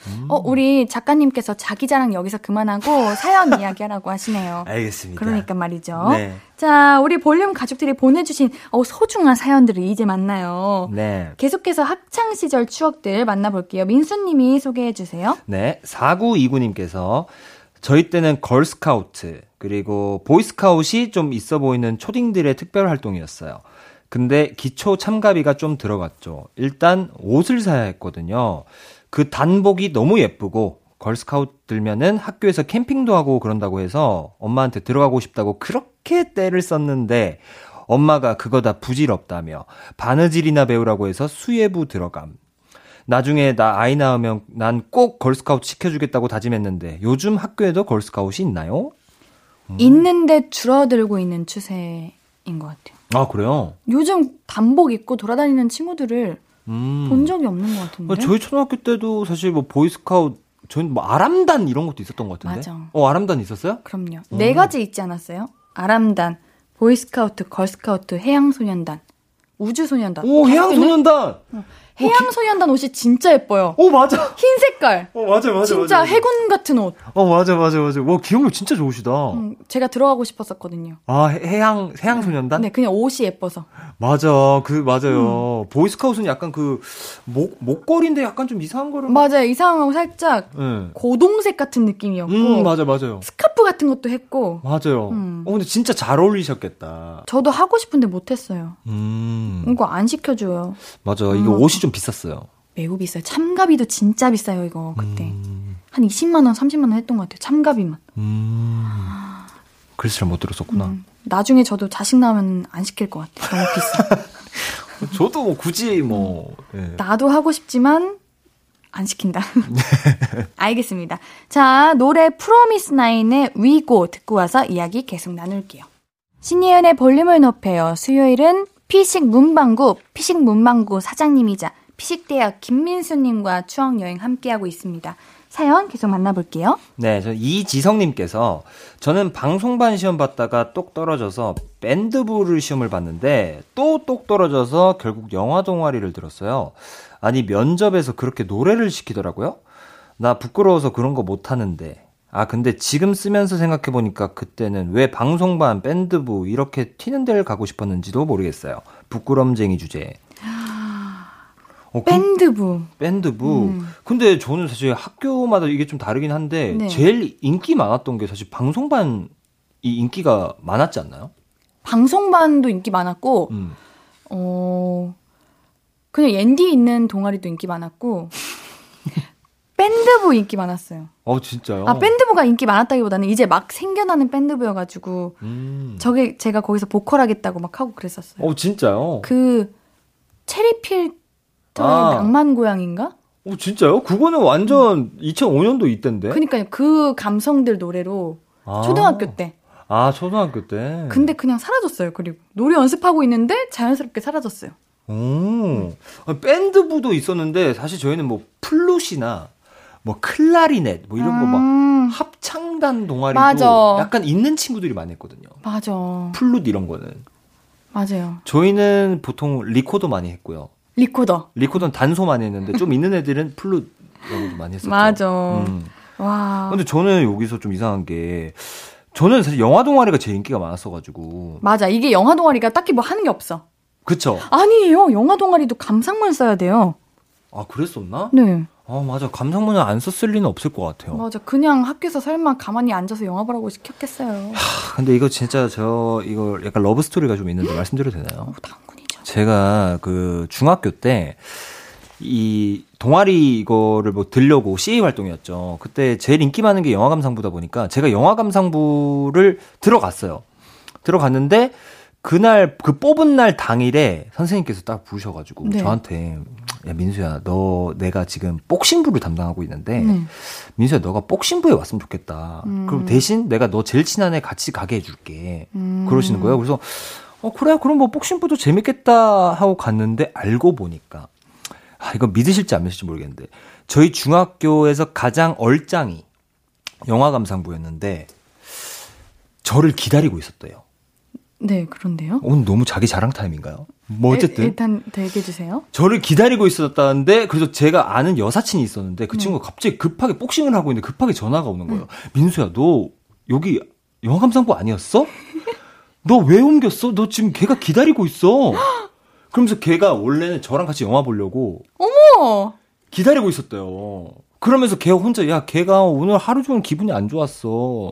우리 작가님께서 자기 자랑 여기서 그만하고 사연 이야기하라고 하시네요. 알겠습니다. 그러니까 말이죠. 네. 자, 우리 볼륨 가족들이 보내주신 소중한 사연들을 이제 만나요. 네. 계속해서 학창시절 추억들 만나볼게요. 민수님이 소개해주세요. 네. 4929님께서 저희 때는 걸스카우트. 그리고 보이스카웃이 좀 있어 보이는 초딩들의 특별 활동이었어요. 근데 기초 참가비가 좀 들어갔죠. 일단 옷을 사야 했거든요. 그 단복이 너무 예쁘고 걸스카웃 들면은 학교에서 캠핑도 하고 그런다고 해서 엄마한테 들어가고 싶다고 그렇게 떼를 썼는데 엄마가 그거 다 부질없다며 바느질이나 배우라고 해서 수예부 들어감. 나중에 나 아이 낳으면 난 꼭 걸스카웃 시켜주겠다고 다짐했는데 요즘 학교에도 걸스카웃이 있나요? 있는데 줄어들고 있는 추세인 것 같아요. 아, 그래요? 요즘 단복 입고 돌아다니는 친구들을 본 적이 없는 것 같은데. 저희 초등학교 때도 사실 뭐 보이스카웃, 저희 뭐 아람단 이런 것도 있었던 것 같은데. 맞아. 아람단 있었어요? 그럼요. 4가지 있지 않았어요? 아람단, 보이스카우트, 걸스카우트, 해양소년단, 우주소년단. 오, 해양소년단! 해양소년단 옷이 진짜 예뻐요. 오, 맞아. 흰 색깔. 맞아. 진짜 맞아. 해군 같은 옷. 맞아. 와, 기억력 진짜 좋으시다. 제가 들어가고 싶었었거든요. 아, 해양소년단? 네, 그냥 옷이 예뻐서. 맞아, 맞아요. 보이스카웃은 약간 목걸이인데 약간 좀 이상한 거를. 맞아요, 이상하고 살짝 고동색 같은 느낌이었고. 맞아요. 스카프 같은 것도 했고. 맞아요. 근데 진짜 잘 어울리셨겠다. 저도 하고 싶은데 못했어요. 이거 안 시켜줘요. 맞아, 이게 옷이 좀 비쌌어요. 매우 비싸요. 참가비도 진짜 비싸요, 이거. 그때 한 20만원, 30만원 했던 것 같아요. 참가비만. 글쎄, 잘 못 들었었구나. 나중에 저도 자식 낳으면 안 시킬 것 같아요. 너무 비싸. 저도 굳이 나도 하고 싶지만 안 시킨다. 알겠습니다. 자, 노래 프로미스나인의 위고 듣고 와서 이야기 계속 나눌게요. 신예은의 볼륨을 높여요. 수요일은 피식 문방구 사장님이자 피식대학 김민수님과 추억여행 함께하고 있습니다. 사연 계속 만나볼게요. 네, 저 이지성님께서 저는 방송반 시험 봤다가 똑 떨어져서 밴드부를 시험을 봤는데 또 똑 떨어져서 결국 영화 동아리를 들었어요. 아니 면접에서 그렇게 노래를 시키더라고요. 나 부끄러워서 그런 거 못하는데. 아 근데 지금 쓰면서 생각해보니까 그때는 왜 방송반 밴드부 이렇게 튀는 데를 가고 싶었는지도 모르겠어요. 부끄럼쟁이 주제. 밴드부. 근데 저는 사실 학교마다 이게 좀 다르긴 한데 네. 제일 인기 많았던 게 사실 방송반이 인기가 많았지 않나요? 방송반도 인기 많았고 그냥 엔디 있는 동아리도 인기 많았고 밴드부 인기 많았어요. 어 진짜요? 아 밴드부가 인기 많았다기보다는 이제 막 생겨나는 밴드부여가지고 저게 제가 거기서 보컬하겠다고 막 하고 그랬었어요. 어 진짜요? 그 체리필터 낭만고양인가? 오, 진짜요? 그거는 완전 2005년도 이때인데? 그러니까요. 그 감성들 노래로 초등학교 때. 아, 초등학교 때? 근데 그냥 사라졌어요. 그리고 노래 연습하고 있는데 자연스럽게 사라졌어요. 오, 밴드부도 있었는데 사실 저희는 뭐 플룻이나 뭐 클라리넷 뭐 이런 거 막 합창단 동아리도 맞아. 약간 있는 친구들이 많이 했거든요. 맞아. 플룻 이런 거는. 맞아요. 저희는 보통 리코더 많이 했고요. 리코더는 단소 많이 했는데 좀 있는 애들은 플룻이라고 많이 했었죠. 맞아. 와. 근데 저는 여기서 좀 이상한 게 저는 사실 영화 동아리가 제일 인기가 많았어가지고. 맞아. 이게 영화 동아리가 딱히 뭐 하는 게 없어. 그쵸. 아니에요. 영화 동아리도 감상문 써야 돼요. 아 그랬었나? 네. 아 맞아. 감상문을 안 썼을 리는 없을 것 같아요. 맞아. 그냥 학교에서 설마 가만히 앉아서 영화 보라고 시켰겠어요. 하, 근데 이거 진짜 저 이거 약간 러브 스토리가 좀 있는데 말씀드려도 되나요? 제가 그 중학교 때 이 동아리 이거를 뭐 들려고 CA 활동이었죠. 그때 제일 인기 많은 게 영화 감상부다 보니까 제가 영화 감상부를 들어갔어요. 들어갔는데 그날 그 뽑은 날 당일에 선생님께서 딱 부르셔가지고 네. 저한테 야 민수야 너 내가 지금 복싱부를 담당하고 있는데 민수야 너가 복싱부에 왔으면 좋겠다. 그럼 대신 내가 너 제일 친한 애 같이 가게 해줄게. 그러시는 거예요. 그래서 그래 그럼 뭐 복싱부도 재밌겠다 하고 갔는데 알고 보니까 아 이거 믿으실지 안 믿으실지 모르겠는데 저희 중학교에서 가장 얼짱이 영화 감상부였는데 저를 기다리고 있었대요. 네 그런데요. 오늘 너무 자기 자랑 타임인가요? 뭐 어쨌든 일단 대기해 주세요. 저를 기다리고 있었다는데 그래서 제가 아는 여사친이 있었는데 그 친구가 갑자기 급하게 복싱을 하고 있는데 급하게 전화가 오는 거예요. 민수야 너 여기 영화 감상부 아니었어? 너 왜 옮겼어? 너 지금 걔가 기다리고 있어. 그러면서 걔가 원래는 저랑 같이 영화 보려고 어머! 기다리고 있었대요. 그러면서 걔 혼자 야 걔가 오늘 하루 종일 기분이 안 좋았어.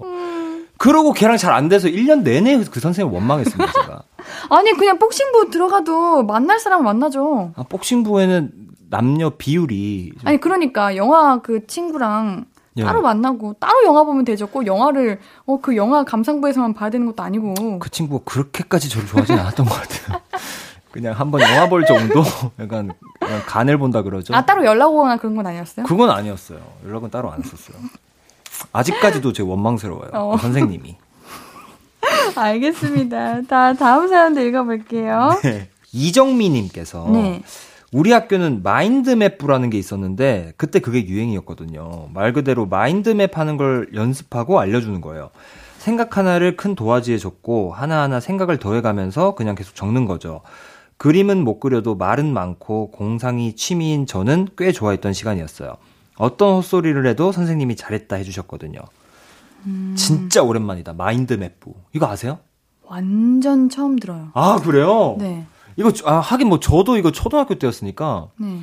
그러고 걔랑 잘 안 돼서 1년 내내 그 선생님 원망했습니다. 제가. 아니 그냥 복싱부 들어가도 만날 사람 만나죠. 아, 복싱부에는 남녀 비율이 좀... 아니 그러니까 영화 그 친구랑 예. 따로 만나고 따로 영화 보면 되죠. 꼭 영화를 그 영화 감상부에서만 봐야 되는 것도 아니고. 그 친구가 그렇게까지 저를 좋아하진 않았던 것 같아요. 그냥 한번 영화 볼 정도 약간 간을 본다 그러죠. 아 따로 연락 오거나 그런 건 아니었어요? 그건 아니었어요. 연락은 따로 안 했었어요. 아직까지도 제가 원망스러워요. 선생님이. 알겠습니다. 다음 사연도 읽어볼게요. 네. 이정미님께서 네. 우리 학교는 마인드맵부라는 게 있었는데 그때 그게 유행이었거든요. 말 그대로 마인드맵 하는 걸 연습하고 알려주는 거예요. 생각 하나를 큰 도화지에 적고 하나하나 생각을 더해가면서 그냥 계속 적는 거죠. 그림은 못 그려도 말은 많고 공상이 취미인 저는 꽤 좋아했던 시간이었어요. 어떤 헛소리를 해도 선생님이 잘했다 해주셨거든요. 진짜 오랜만이다. 마인드맵부. 이거 아세요? 완전 처음 들어요. 아 그래요? 네. 이거, 하긴 뭐, 저도 이거 초등학교 때였으니까. 네.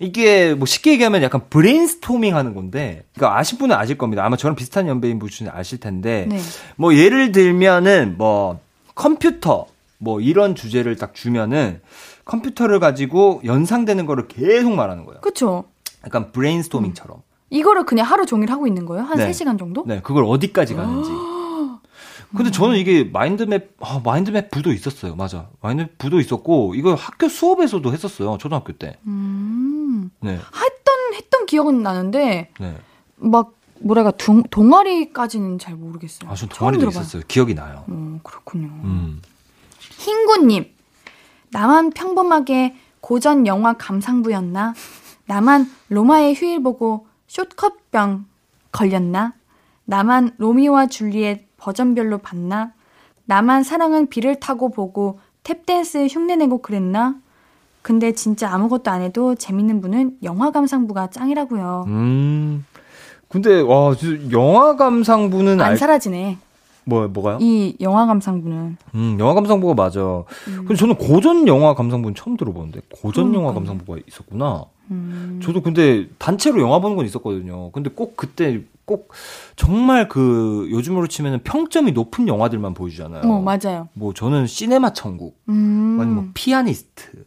이게, 뭐, 쉽게 얘기하면 약간 브레인스토밍 하는 건데, 그러니까 아실 분은 아실 겁니다. 아마 저랑 비슷한 연배인 분은 아실 텐데, 네. 뭐, 예를 들면은, 뭐, 컴퓨터, 뭐, 이런 주제를 딱 주면은, 컴퓨터를 가지고 연상되는 거를 계속 말하는 거예요. 그쵸. 약간 브레인스토밍처럼. 이거를 그냥 하루 종일 하고 있는 거예요? 한 네. 3시간 정도? 네, 그걸 어디까지 가는지. 근데 저는 이게 마인드맵 부도 있었어요. 맞아. 마인드맵 부도 있었고, 이거 학교 수업에서도 했었어요. 초등학교 때. 네. 했던 기억은 나는데 네. 막 뭐랄까 동아리까지는 잘 모르겠어요. 아, 전 동아리도 처음 있었어요. 기억이 나요. 그렇군요. 흰구님, 나만 평범하게 고전 영화 감상부였나? 나만 로마의 휴일 보고 숏컷병 걸렸나? 나만 로미오와 줄리엣 버전별로 봤나? 나만 사랑은 비를 타고 보고 탭댄스 흉내내고 그랬나? 근데 진짜 아무것도 안 해도 재밌는 분은 영화 감상부가 짱이라고요. 근데 와, 영화 감상부는 안 사라지네. 뭐가요? 이 영화 감상부는. 영화 감상부가 맞아. 근데 저는 고전 영화 감상부는 처음 들어보는데 고전 영화 감상부가 있었구나. 저도 근데 단체로 영화 보는 건 있었거든요. 근데 꼭 그때 꼭 정말 그 요즘으로 치면은 평점이 높은 영화들만 보여주잖아요. 맞아요. 뭐 저는 시네마 천국, 아니 뭐 피아니스트.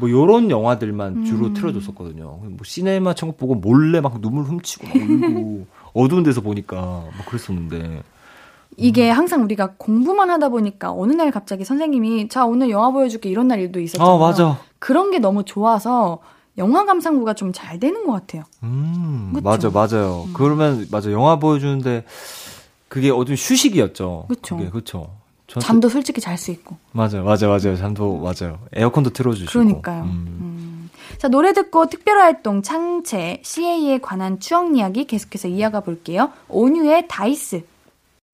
뭐 요런 영화들만 주로 틀어줬었거든요. 뭐 시네마 천국 보고 몰래 막 눈물 훔치고 막 울고 어두운 데서 보니까 막 그랬었는데 이게 항상 우리가 공부만 하다 보니까 어느 날 갑자기 선생님이 자 오늘 영화 보여줄게 이런 날도 있었잖아요. 아, 맞아. 그런 게 너무 좋아서 영화 감상부가 좀 잘 되는 것 같아요. 맞아, 맞아요. 그러면 맞아 영화 보여주는데 그게 어떤 휴식이었죠. 그렇죠. 잠도 솔직히 잘 수 있고. 맞아요. 잠도 맞아요. 에어컨도 틀어주시고. 그러니까요. 자, 노래 듣고 특별활동 창체 CA에 관한 추억 이야기 계속해서 이어가 볼게요. 온유의 다이스.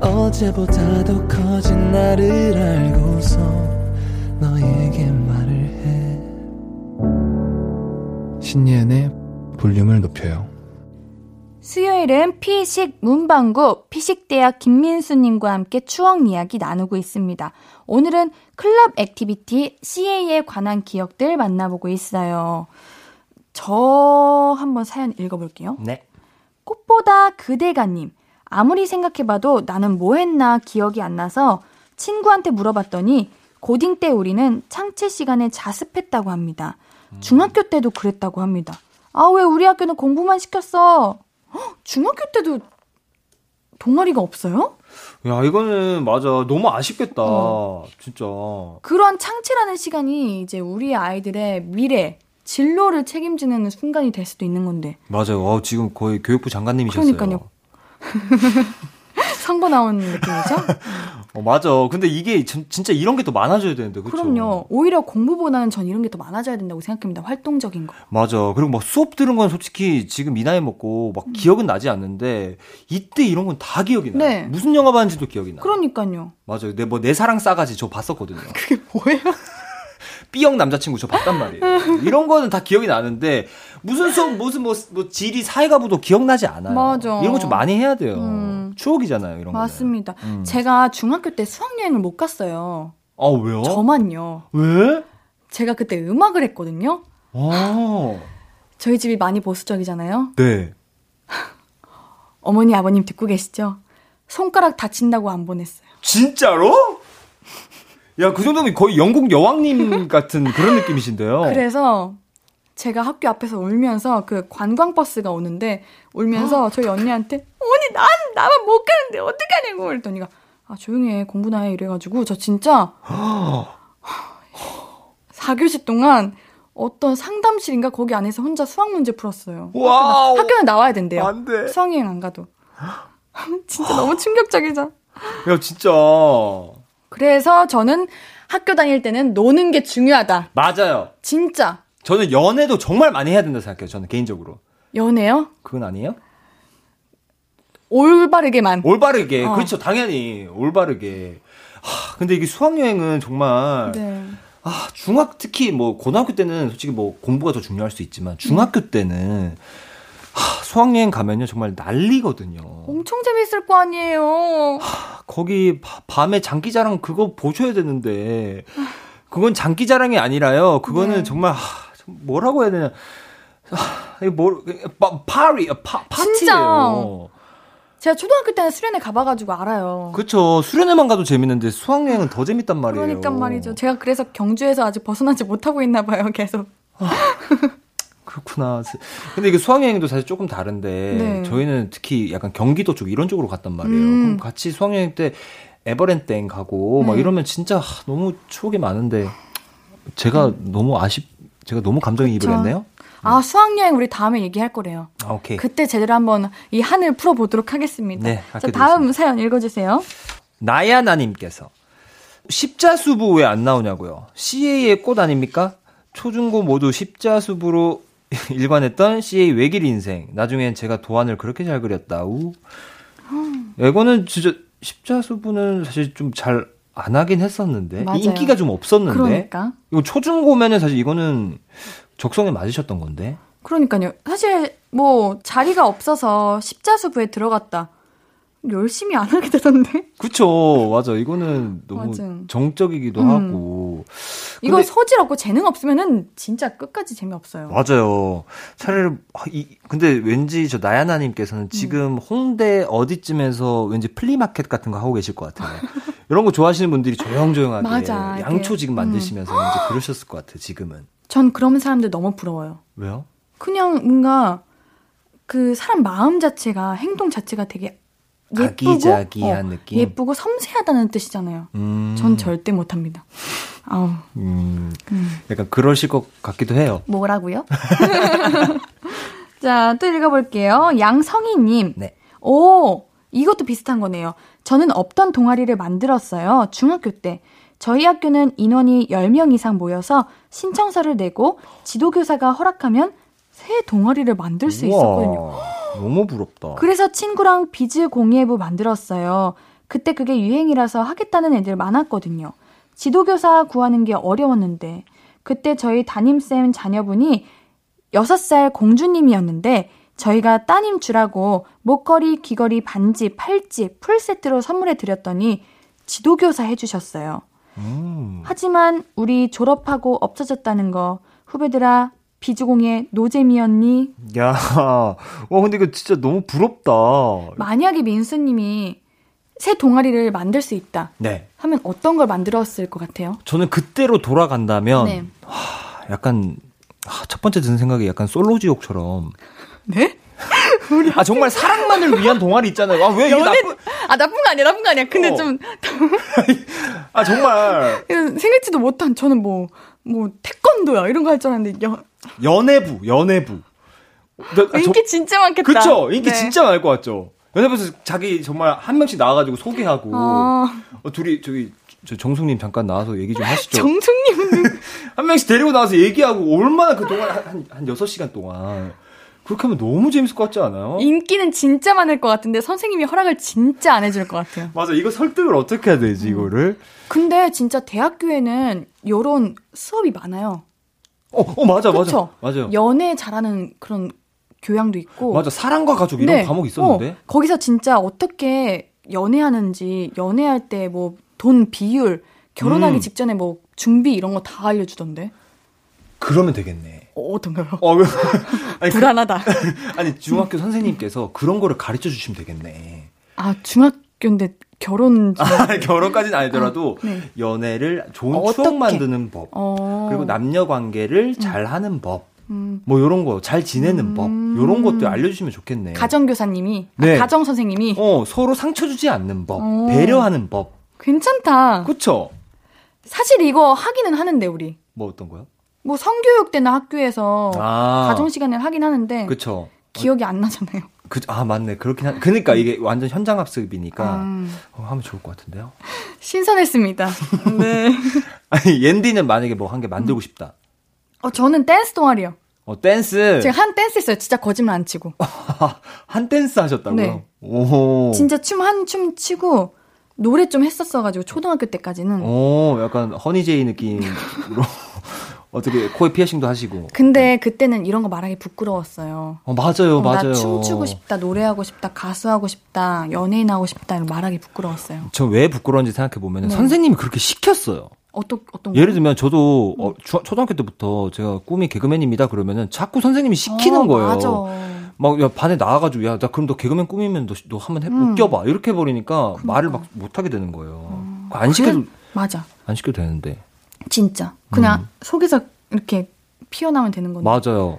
어제보다 더 커진 나를 알고서 너에게 말을 해. 신예은의 볼륨을 높여요. 수요일은 피식 문방구 피식대학 김민수님과 함께 추억 이야기 나누고 있습니다. 오늘은 클럽 액티비티 CA에 관한 기억들 만나보고 있어요. 저 한번 사연 읽어볼게요. 네. 꽃보다 그대가님. 아무리 생각해봐도 나는 뭐 했나 기억이 안 나서 친구한테 물어봤더니 고딩 때 우리는 창체 시간에 자습했다고 합니다. 중학교 때도 그랬다고 합니다. 아, 왜 우리 학교는 공부만 시켰어? 중학교 때도 동아리가 없어요? 야, 이거는 맞아. 너무 아쉽겠다. 진짜. 그런 창체라는 시간이 이제 우리 아이들의 미래, 진로를 책임지는 순간이 될 수도 있는 건데. 맞아요. 와, 지금 거의 교육부 장관님이셨어요. 그러니까요. 상보 나온 느낌이죠? 맞아. 근데 이게 진짜 이런 게 더 많아져야 되는데, 그렇죠? 그럼요. 오히려 공부보다는 전 이런 게 더 많아져야 된다고 생각합니다. 활동적인 거. 맞아. 그리고 막 수업 들은 건 솔직히 지금 이 나이 먹고 막 기억은 나지 않는데 이때 이런 건 다 기억이 나요. 네. 무슨 영화 봤는지도 기억이 나요. 그러니까요. 맞아요. 내 사랑 싸가지 저 봤었거든요. 그게 뭐예요? B형 남자친구 저 봤단 말이에요. 이런 거는 다 기억이 나는데 무슨 수업 무슨 뭐 지리 사회과부도 기억나지 않아요. 맞아. 이런 거 좀 많이 해야 돼요. 추억이잖아요. 이런 거. 맞습니다. 제가 중학교 때 수학여행을 못 갔어요. 아, 왜요? 저만요. 왜? 제가 그때 음악을 했거든요. 아. 저희 집이 많이 보수적이잖아요. 네. 어머니 아버님 듣고 계시죠? 손가락 다친다고 안 보냈어요. 진짜로? 야, 그 정도면 거의 영국 여왕님 같은 그런 느낌이신데요. 그래서 제가 학교 앞에서 울면서 그 관광버스가 오는데 울면서 저희 언니한테 언니 나만 못 가는데 어떡하냐고 그랬더니가 아 조용히 해 공부나 해 이래가지고 저 진짜 4교시 동안 어떤 상담실인가 거기 안에서 혼자 수학 문제 풀었어요. 학교는 나와야 된대요. 안 돼. 수학여행 안 가도. 진짜 너무 충격적이잖아. 야 진짜. 그래서 저는 학교 다닐 때는 노는 게 중요하다. 맞아요. 진짜. 저는 연애도 정말 많이 해야 된다고 생각해요. 저는 개인적으로. 연애요? 그건 아니에요? 올바르게만. 올바르게. 그렇죠. 당연히. 올바르게. 하, 근데 이게 수학여행은 정말. 네. 아, 특히 뭐 고등학교 때는 솔직히 뭐 공부가 더 중요할 수 있지만 중학교 때는. 하, 수학여행 가면요 정말 난리거든요. 엄청 재밌을 거 아니에요. 하, 거기 밤에 장기자랑 그거 보셔야 되는데 그건 장기자랑이 아니라요. 그거는 정말 뭐라고 해야 되냐 이거 뭐 파리 파티예요. 제가 초등학교 때는 수련회 가봐가지고 알아요. 그렇죠. 수련회만 가도 재밌는데 수학여행은 더 재밌단 말이에요. 그러니까 말이죠. 제가 그래서 경주에서 아직 벗어나지 못하고 있나 봐요. 계속. 아, 그렇구나. 근데 이게 수학여행도 사실 조금 다른데 네. 저희는 특히 약간 경기도 쪽 이런 쪽으로 갔단 말이에요. 그럼 같이 수학여행 때 에버랜드행 가고 막 이러면 진짜 너무 추억이 많은데 제가 너무 제가 너무 감정이입을 했네요. 아, 수학여행 우리 다음에 얘기할 거래요. 아, 오케이. 그때 제대로 한번 이 한을 풀어보도록 하겠습니다. 네, 자, 다음 사연 읽어주세요. 나야나님께서 십자수부 왜 안 나오냐고요. CA의 꽃 아닙니까? 초중고 모두 십자수부로 일관했던 CA 외길 인생. 나중엔 제가 도안을 그렇게 잘 그렸다. 우. 이거는 진짜 십자수부는 사실 좀 잘 안 하긴 했었는데 맞아요. 인기가 좀 없었는데. 그러니까. 이거 초중고면은 사실 이거는 적성에 맞으셨던 건데. 그러니까요. 사실 뭐 자리가 없어서 십자수부에 들어갔다. 열심히 안 하게 되던데. 그쵸. 맞아. 이거는 너무 맞아. 정적이기도 하고. 이거 소질 없고 재능 없으면은 진짜 끝까지 재미없어요. 맞아요. 차라리 근데 왠지 저 나야나님께서는 지금 홍대 어디쯤에서 왠지 플리마켓 같은 거 하고 계실 것 같아요. 이런 거 좋아하시는 분들이 조용조용하게 맞아, 양초 지금 만드시면서 이제 그러셨을 것 같아요. 지금은. 전 그런 사람들 너무 부러워요. 왜요? 그냥 뭔가 그 사람 마음 자체가 행동 자체가 되게 예쁘고 아기자기한 느낌? 예쁘고 섬세하다는 뜻이잖아요. 전 절대 못합니다. 아우. 약간 그러실 것 같기도 해요. 뭐라고요? 자, 또 읽어볼게요. 양성희님. 네. 오, 이것도 비슷한 거네요. 저는 없던 동아리를 만들었어요. 중학교 때. 저희 학교는 인원이 10명 이상 모여서 신청서를 내고 지도교사가 허락하면 새 동아리를 만들 수 우와, 있었거든요. 너무 부럽다. 그래서 친구랑 비즈 공예부 만들었어요. 그때 그게 유행이라서 하겠다는 애들 많았거든요. 지도교사 구하는 게 어려웠는데 그때 저희 담임쌤 자녀분이 6살 공주님이었는데 저희가 따님 주라고 목걸이, 귀걸이, 반지, 팔찌, 풀세트로 선물해 드렸더니 지도교사 해주셨어요. 하지만 우리 졸업하고 없어졌다는 거 후배들아 비주공의 노잼이었니? 야, 와 근데 이거 진짜 너무 부럽다. 만약에 민수님이 새 동아리를 만들 수 있다 네. 하면 어떤 걸 만들었을 것 같아요? 저는 그때로 돌아간다면 네. 약간 첫 번째 드는 생각이 약간 솔로지옥처럼 네? 아 정말 사랑만을 위한 동아리 있잖아요. 아 왜 이게 나쁜 거 아니야. 근데 좀 아 정말 생각지도 못한 저는 뭐 태권도야 이런 거 할 줄 알았는데 연예부 인기 진짜 많겠다. 그렇죠. 인기 네. 진짜 많을 것 같죠. 연예부에서 자기 정말 한 명씩 나와가지고 소개하고 둘이 저기 저 정숙님 잠깐 나와서 얘기 좀 하시죠. 정숙님 한 명씩 데리고 나와서 얘기하고 얼마나 그 동안 한 6시간 동안. 그렇게 하면 너무 재밌을 것 같지 않아요? 인기는 진짜 많을 것 같은데 선생님이 허락을 진짜 안 해줄 것 같아요. 맞아. 이거 설득을 어떻게 해야 되지 이거를? 근데 진짜 대학교에는 이런 수업이 많아요. 맞아. 그쵸? 맞아요. 연애 잘하는 그런 교양도 있고. 맞아. 사랑과 가족 이런 네. 과목이 있었는데. 거기서 진짜 어떻게 연애하는지 연애할 때 뭐 돈 비율 결혼하기 직전에 뭐 준비 이런 거 다 알려주던데. 그러면 되겠네. 어떤가요? 아니, 불안하다. 아니 중학교 선생님께서 그런 거를 가르쳐 주시면 되겠네. 아 중학교인데 결혼까지는 아니더라도 네. 연애를 좋은 추억 만드는 법 그리고 남녀 관계를 잘하는 법 뭐 이런 거 잘 지내는 법 이런 것도 알려주시면 좋겠네. 가정교사님이 네. 가정 선생님이 서로 상처 주지 않는 법 배려하는 법 괜찮다. 그렇죠. 사실 이거 하기는 하는데 우리 뭐 어떤 거요? 뭐 성교육 때나 학교에서 가정 시간을 하긴 하는데 그쵸. 기억이 안 나잖아요. 맞네. 그렇긴 한. 그러니까 이게 완전 현장 학습이니까 하면 좋을 것 같은데요. 신선했습니다. 네. 아니 옌디는 만약에 뭐 한 개 만들고 싶다. 저는 댄스 동아리요. 댄스. 제가 한 댄스 했어요. 진짜 거짓말 안 치고. 한 댄스 하셨다고요? 네. 오. 진짜 춤 치고. 노래 좀 했었어가지고 초등학교 때까지는. 약간 허니제이 느낌으로 어떻게 코에 피어싱도 하시고. 근데 그때는 이런 거 말하기 부끄러웠어요. 맞아요. 나 춤추고 싶다, 노래하고 싶다, 가수하고 싶다, 연예인 하고 싶다 말하기 부끄러웠어요. 전 왜 부끄러운지 생각해 보면 네. 선생님이 그렇게 시켰어요. 어떤 예를 들면 저도 초등학교 때부터 제가 꿈이 개그맨입니다 그러면은 자꾸 선생님이 시키는 거예요. 맞아. 막 야, 반에 나와가지고 야, 나 그럼 너 개그맨 꿈이면 너 한번 웃겨봐 이렇게 해버리니까 그러니까. 말을 막 못하게 되는 거예요. 안 시켜도 맞아. 안 시켜도 되는데. 진짜 그냥 속에서 이렇게 피어나면 되는 건데. 맞아요.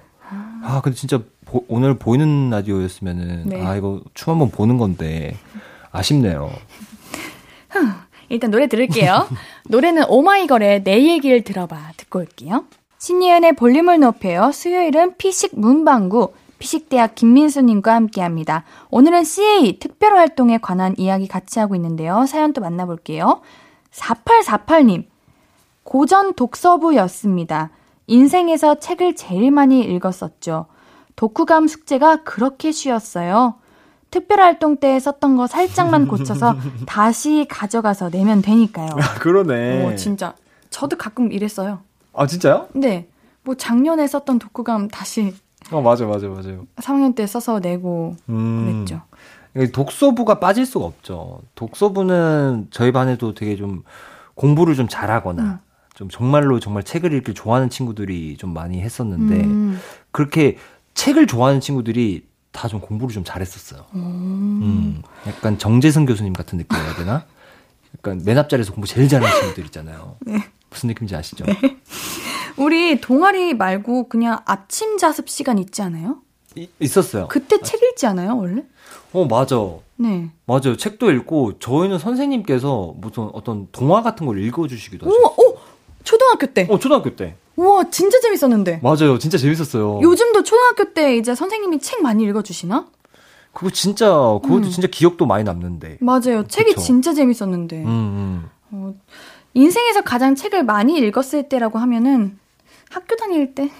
아 근데 진짜 오늘 보이는 라디오였으면은 네. 아 이거 춤 한번 보는 건데 아쉽네요. 일단 노래 들을게요. 노래는 오마이걸의 내 얘기를 들어봐 듣고 올게요. 신예은의 볼륨을 높여요. 수요일은 피식 문방구 피식대학 김민수님과 함께합니다. 오늘은 CA 특별활동에 관한 이야기 같이 하고 있는데요. 사연 또 만나볼게요. 4848님 고전 독서부였습니다. 인생에서 책을 제일 많이 읽었었죠. 독후감 숙제가 그렇게 쉬웠어요. 특별활동 때 썼던 거 살짝만 고쳐서 다시 가져가서 내면 되니까요. 그러네. 오, 진짜. 저도 가끔 이랬어요. 아, 진짜요? 네. 뭐 작년에 썼던 독후감 다시. 맞아요. 3학년 때 써서 내고 그랬죠. 독서부가 빠질 수가 없죠. 독서부는 저희 반에도 되게 좀 공부를 좀 잘하거나 좀 정말 책을 읽길 좋아하는 친구들이 좀 많이 했었는데 그렇게 책을 좋아하는 친구들이 다 좀 공부를 좀 잘했었어요. 약간 정재승 교수님 같은 느낌이어야 되나? 약간 맨 앞자리에서 공부 제일 잘하는 친구들 있잖아요. 네. 무슨 느낌인지 아시죠? 네. 우리 동아리 말고 그냥 아침 자습 시간 있지 않아요? 있었어요. 그때 책 읽지 않아요, 원래? 맞아. 네. 맞아요. 책도 읽고 저희는 선생님께서 무슨 어떤 동화 같은 걸 읽어주시기도 하셨어요. 초등학교 때? 초등학교 때. 우와, 진짜 재밌었는데. 맞아요. 진짜 재밌었어요. 요즘도 초등학교 때 이제 선생님이 책 많이 읽어주시나? 그것도 진짜 기억도 많이 남는데. 맞아요. 책이 그쵸? 진짜 재밌었는데. 인생에서 가장 책을 많이 읽었을 때라고 하면은 학교 다닐 때.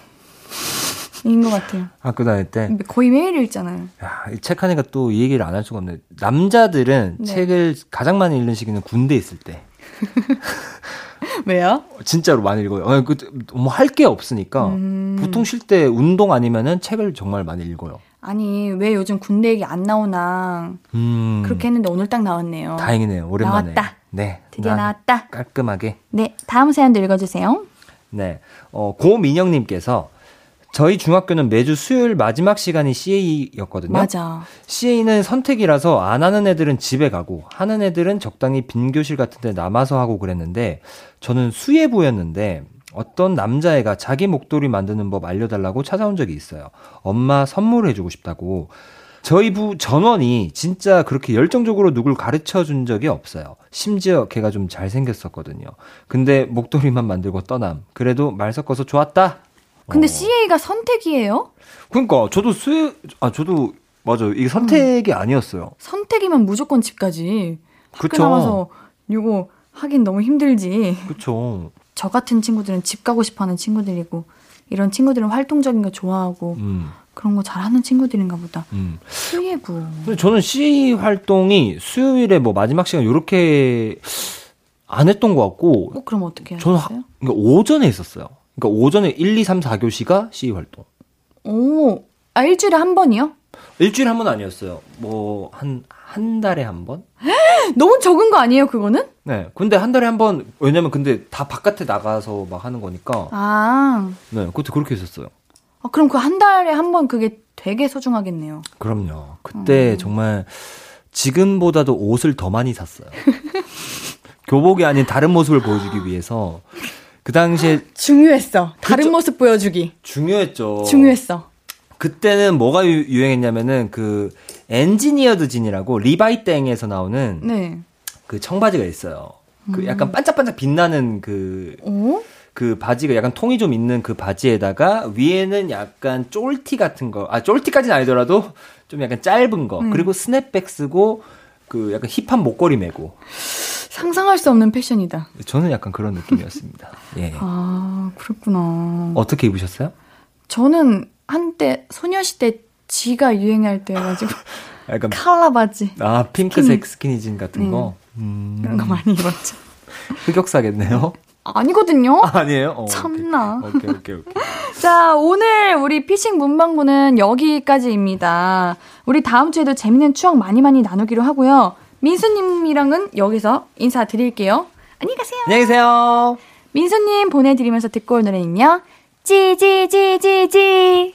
인 것 같아요. 학교 다닐 때? 거의 매일 읽잖아요. 야, 이 책 하니까 또 이 얘기를 안 할 수가 없네. 남자들은 네. 책을 가장 많이 읽는 시기는 군대 있을 때. 왜요? 진짜로 많이 읽어요. 뭐 할 게 없으니까 보통 쉴 때 운동 아니면은 책을 정말 많이 읽어요. 아니 왜 요즘 군대 얘기 안 나오나 그렇게 했는데 오늘 딱 나왔네요. 다행이네요. 오랜만에 나왔다. 네, 드디어 나왔다. 깔끔하게. 네, 다음 사연도 읽어주세요. 네, 고민영님께서 저희 중학교는 매주 수요일 마지막 시간이 CA였거든요. 맞아. CA는 선택이라서 안 하는 애들은 집에 가고 하는 애들은 적당히 빈 교실 같은 데 남아서 하고 그랬는데 저는 수예부였는데 어떤 남자애가 자기 목도리 만드는 법 알려달라고 찾아온 적이 있어요. 엄마 선물해주고 싶다고. 저희 부 전원이 진짜 그렇게 열정적으로 누굴 가르쳐준 적이 없어요. 심지어 걔가 좀 잘생겼었거든요. 근데 목도리만 만들고 떠남. 그래도 말 섞어서 좋았다. 근데 CA가 선택이에요? 그러니까 저도 맞아요. 이게 선택이 아니었어요. 선택이면 무조건 집까지. 학교 그쵸. 남아서 이거 하긴 너무 힘들지. 그렇죠. 저 같은 친구들은 집 가고 싶어하는 친구들이고 이런 친구들은 활동적인 거 좋아하고 그런 거 잘하는 친구들인가 보다. 수예부. 근데 저는 CA 활동이 수요일에 뭐 마지막 시간 이렇게 안 했던 것 같고. 그럼 어떻게 해요? 저는 그러니까 오전에 했었어요. 그러니까 오전에 1, 2, 3, 4교시가 CA 활동. 오, 일주일에 한 번이요? 일주일에 한 번 아니었어요. 뭐 한 달에 한 번? 너무 적은 거 아니에요, 그거는? 네, 근데 한 달에 한 번. 왜냐면 근데 다 바깥에 나가서 막 하는 거니까. 아. 네, 그것도 그렇게 했었어요. 아, 그럼 그 한 달에 한 번 그게 되게 소중하겠네요. 그럼요. 그때 정말 지금보다도 옷을 더 많이 샀어요. 교복이 아닌 다른 모습을 보여주기 위해서. 그 당시에 중요했어. 다른 모습 보여주기. 중요했어. 그때는 뭐가 유행했냐면은 그 엔지니어드 진이라고 리바이 땡에서 나오는 네. 그 청바지가 있어요. 그 약간 반짝반짝 빛나는 그 바지가 약간 통이 좀 있는 그 바지에다가 위에는 약간 쫄티 같은 거. 아, 쫄티까지는 아니더라도 좀 약간 짧은 거. 그리고 스냅백 쓰고 그 약간 힙한 목걸이 메고. 상상할 수 없는 패션이다. 저는 약간 그런 느낌이었습니다. 예. 아, 그렇구나. 어떻게 입으셨어요? 저는 한때 소녀시대 G가 유행할 때여가지고 약간 칼라 바지. 아, 핑크색 스키니진 같은 거? 그런 거 많이 입었죠. 흑역사겠네요? 아니거든요. 아니에요? 참나. 오케이. 자, 오늘 우리 피식 문방구는 여기까지입니다. 우리 다음 주에도 재밌는 추억 많이 나누기로 하고요. 민수님이랑은 여기서 인사드릴게요. 안녕히 가세요. 안녕히 계세요. 민수님 보내드리면서 듣고 올 노래는요. 찌찌찌찌찌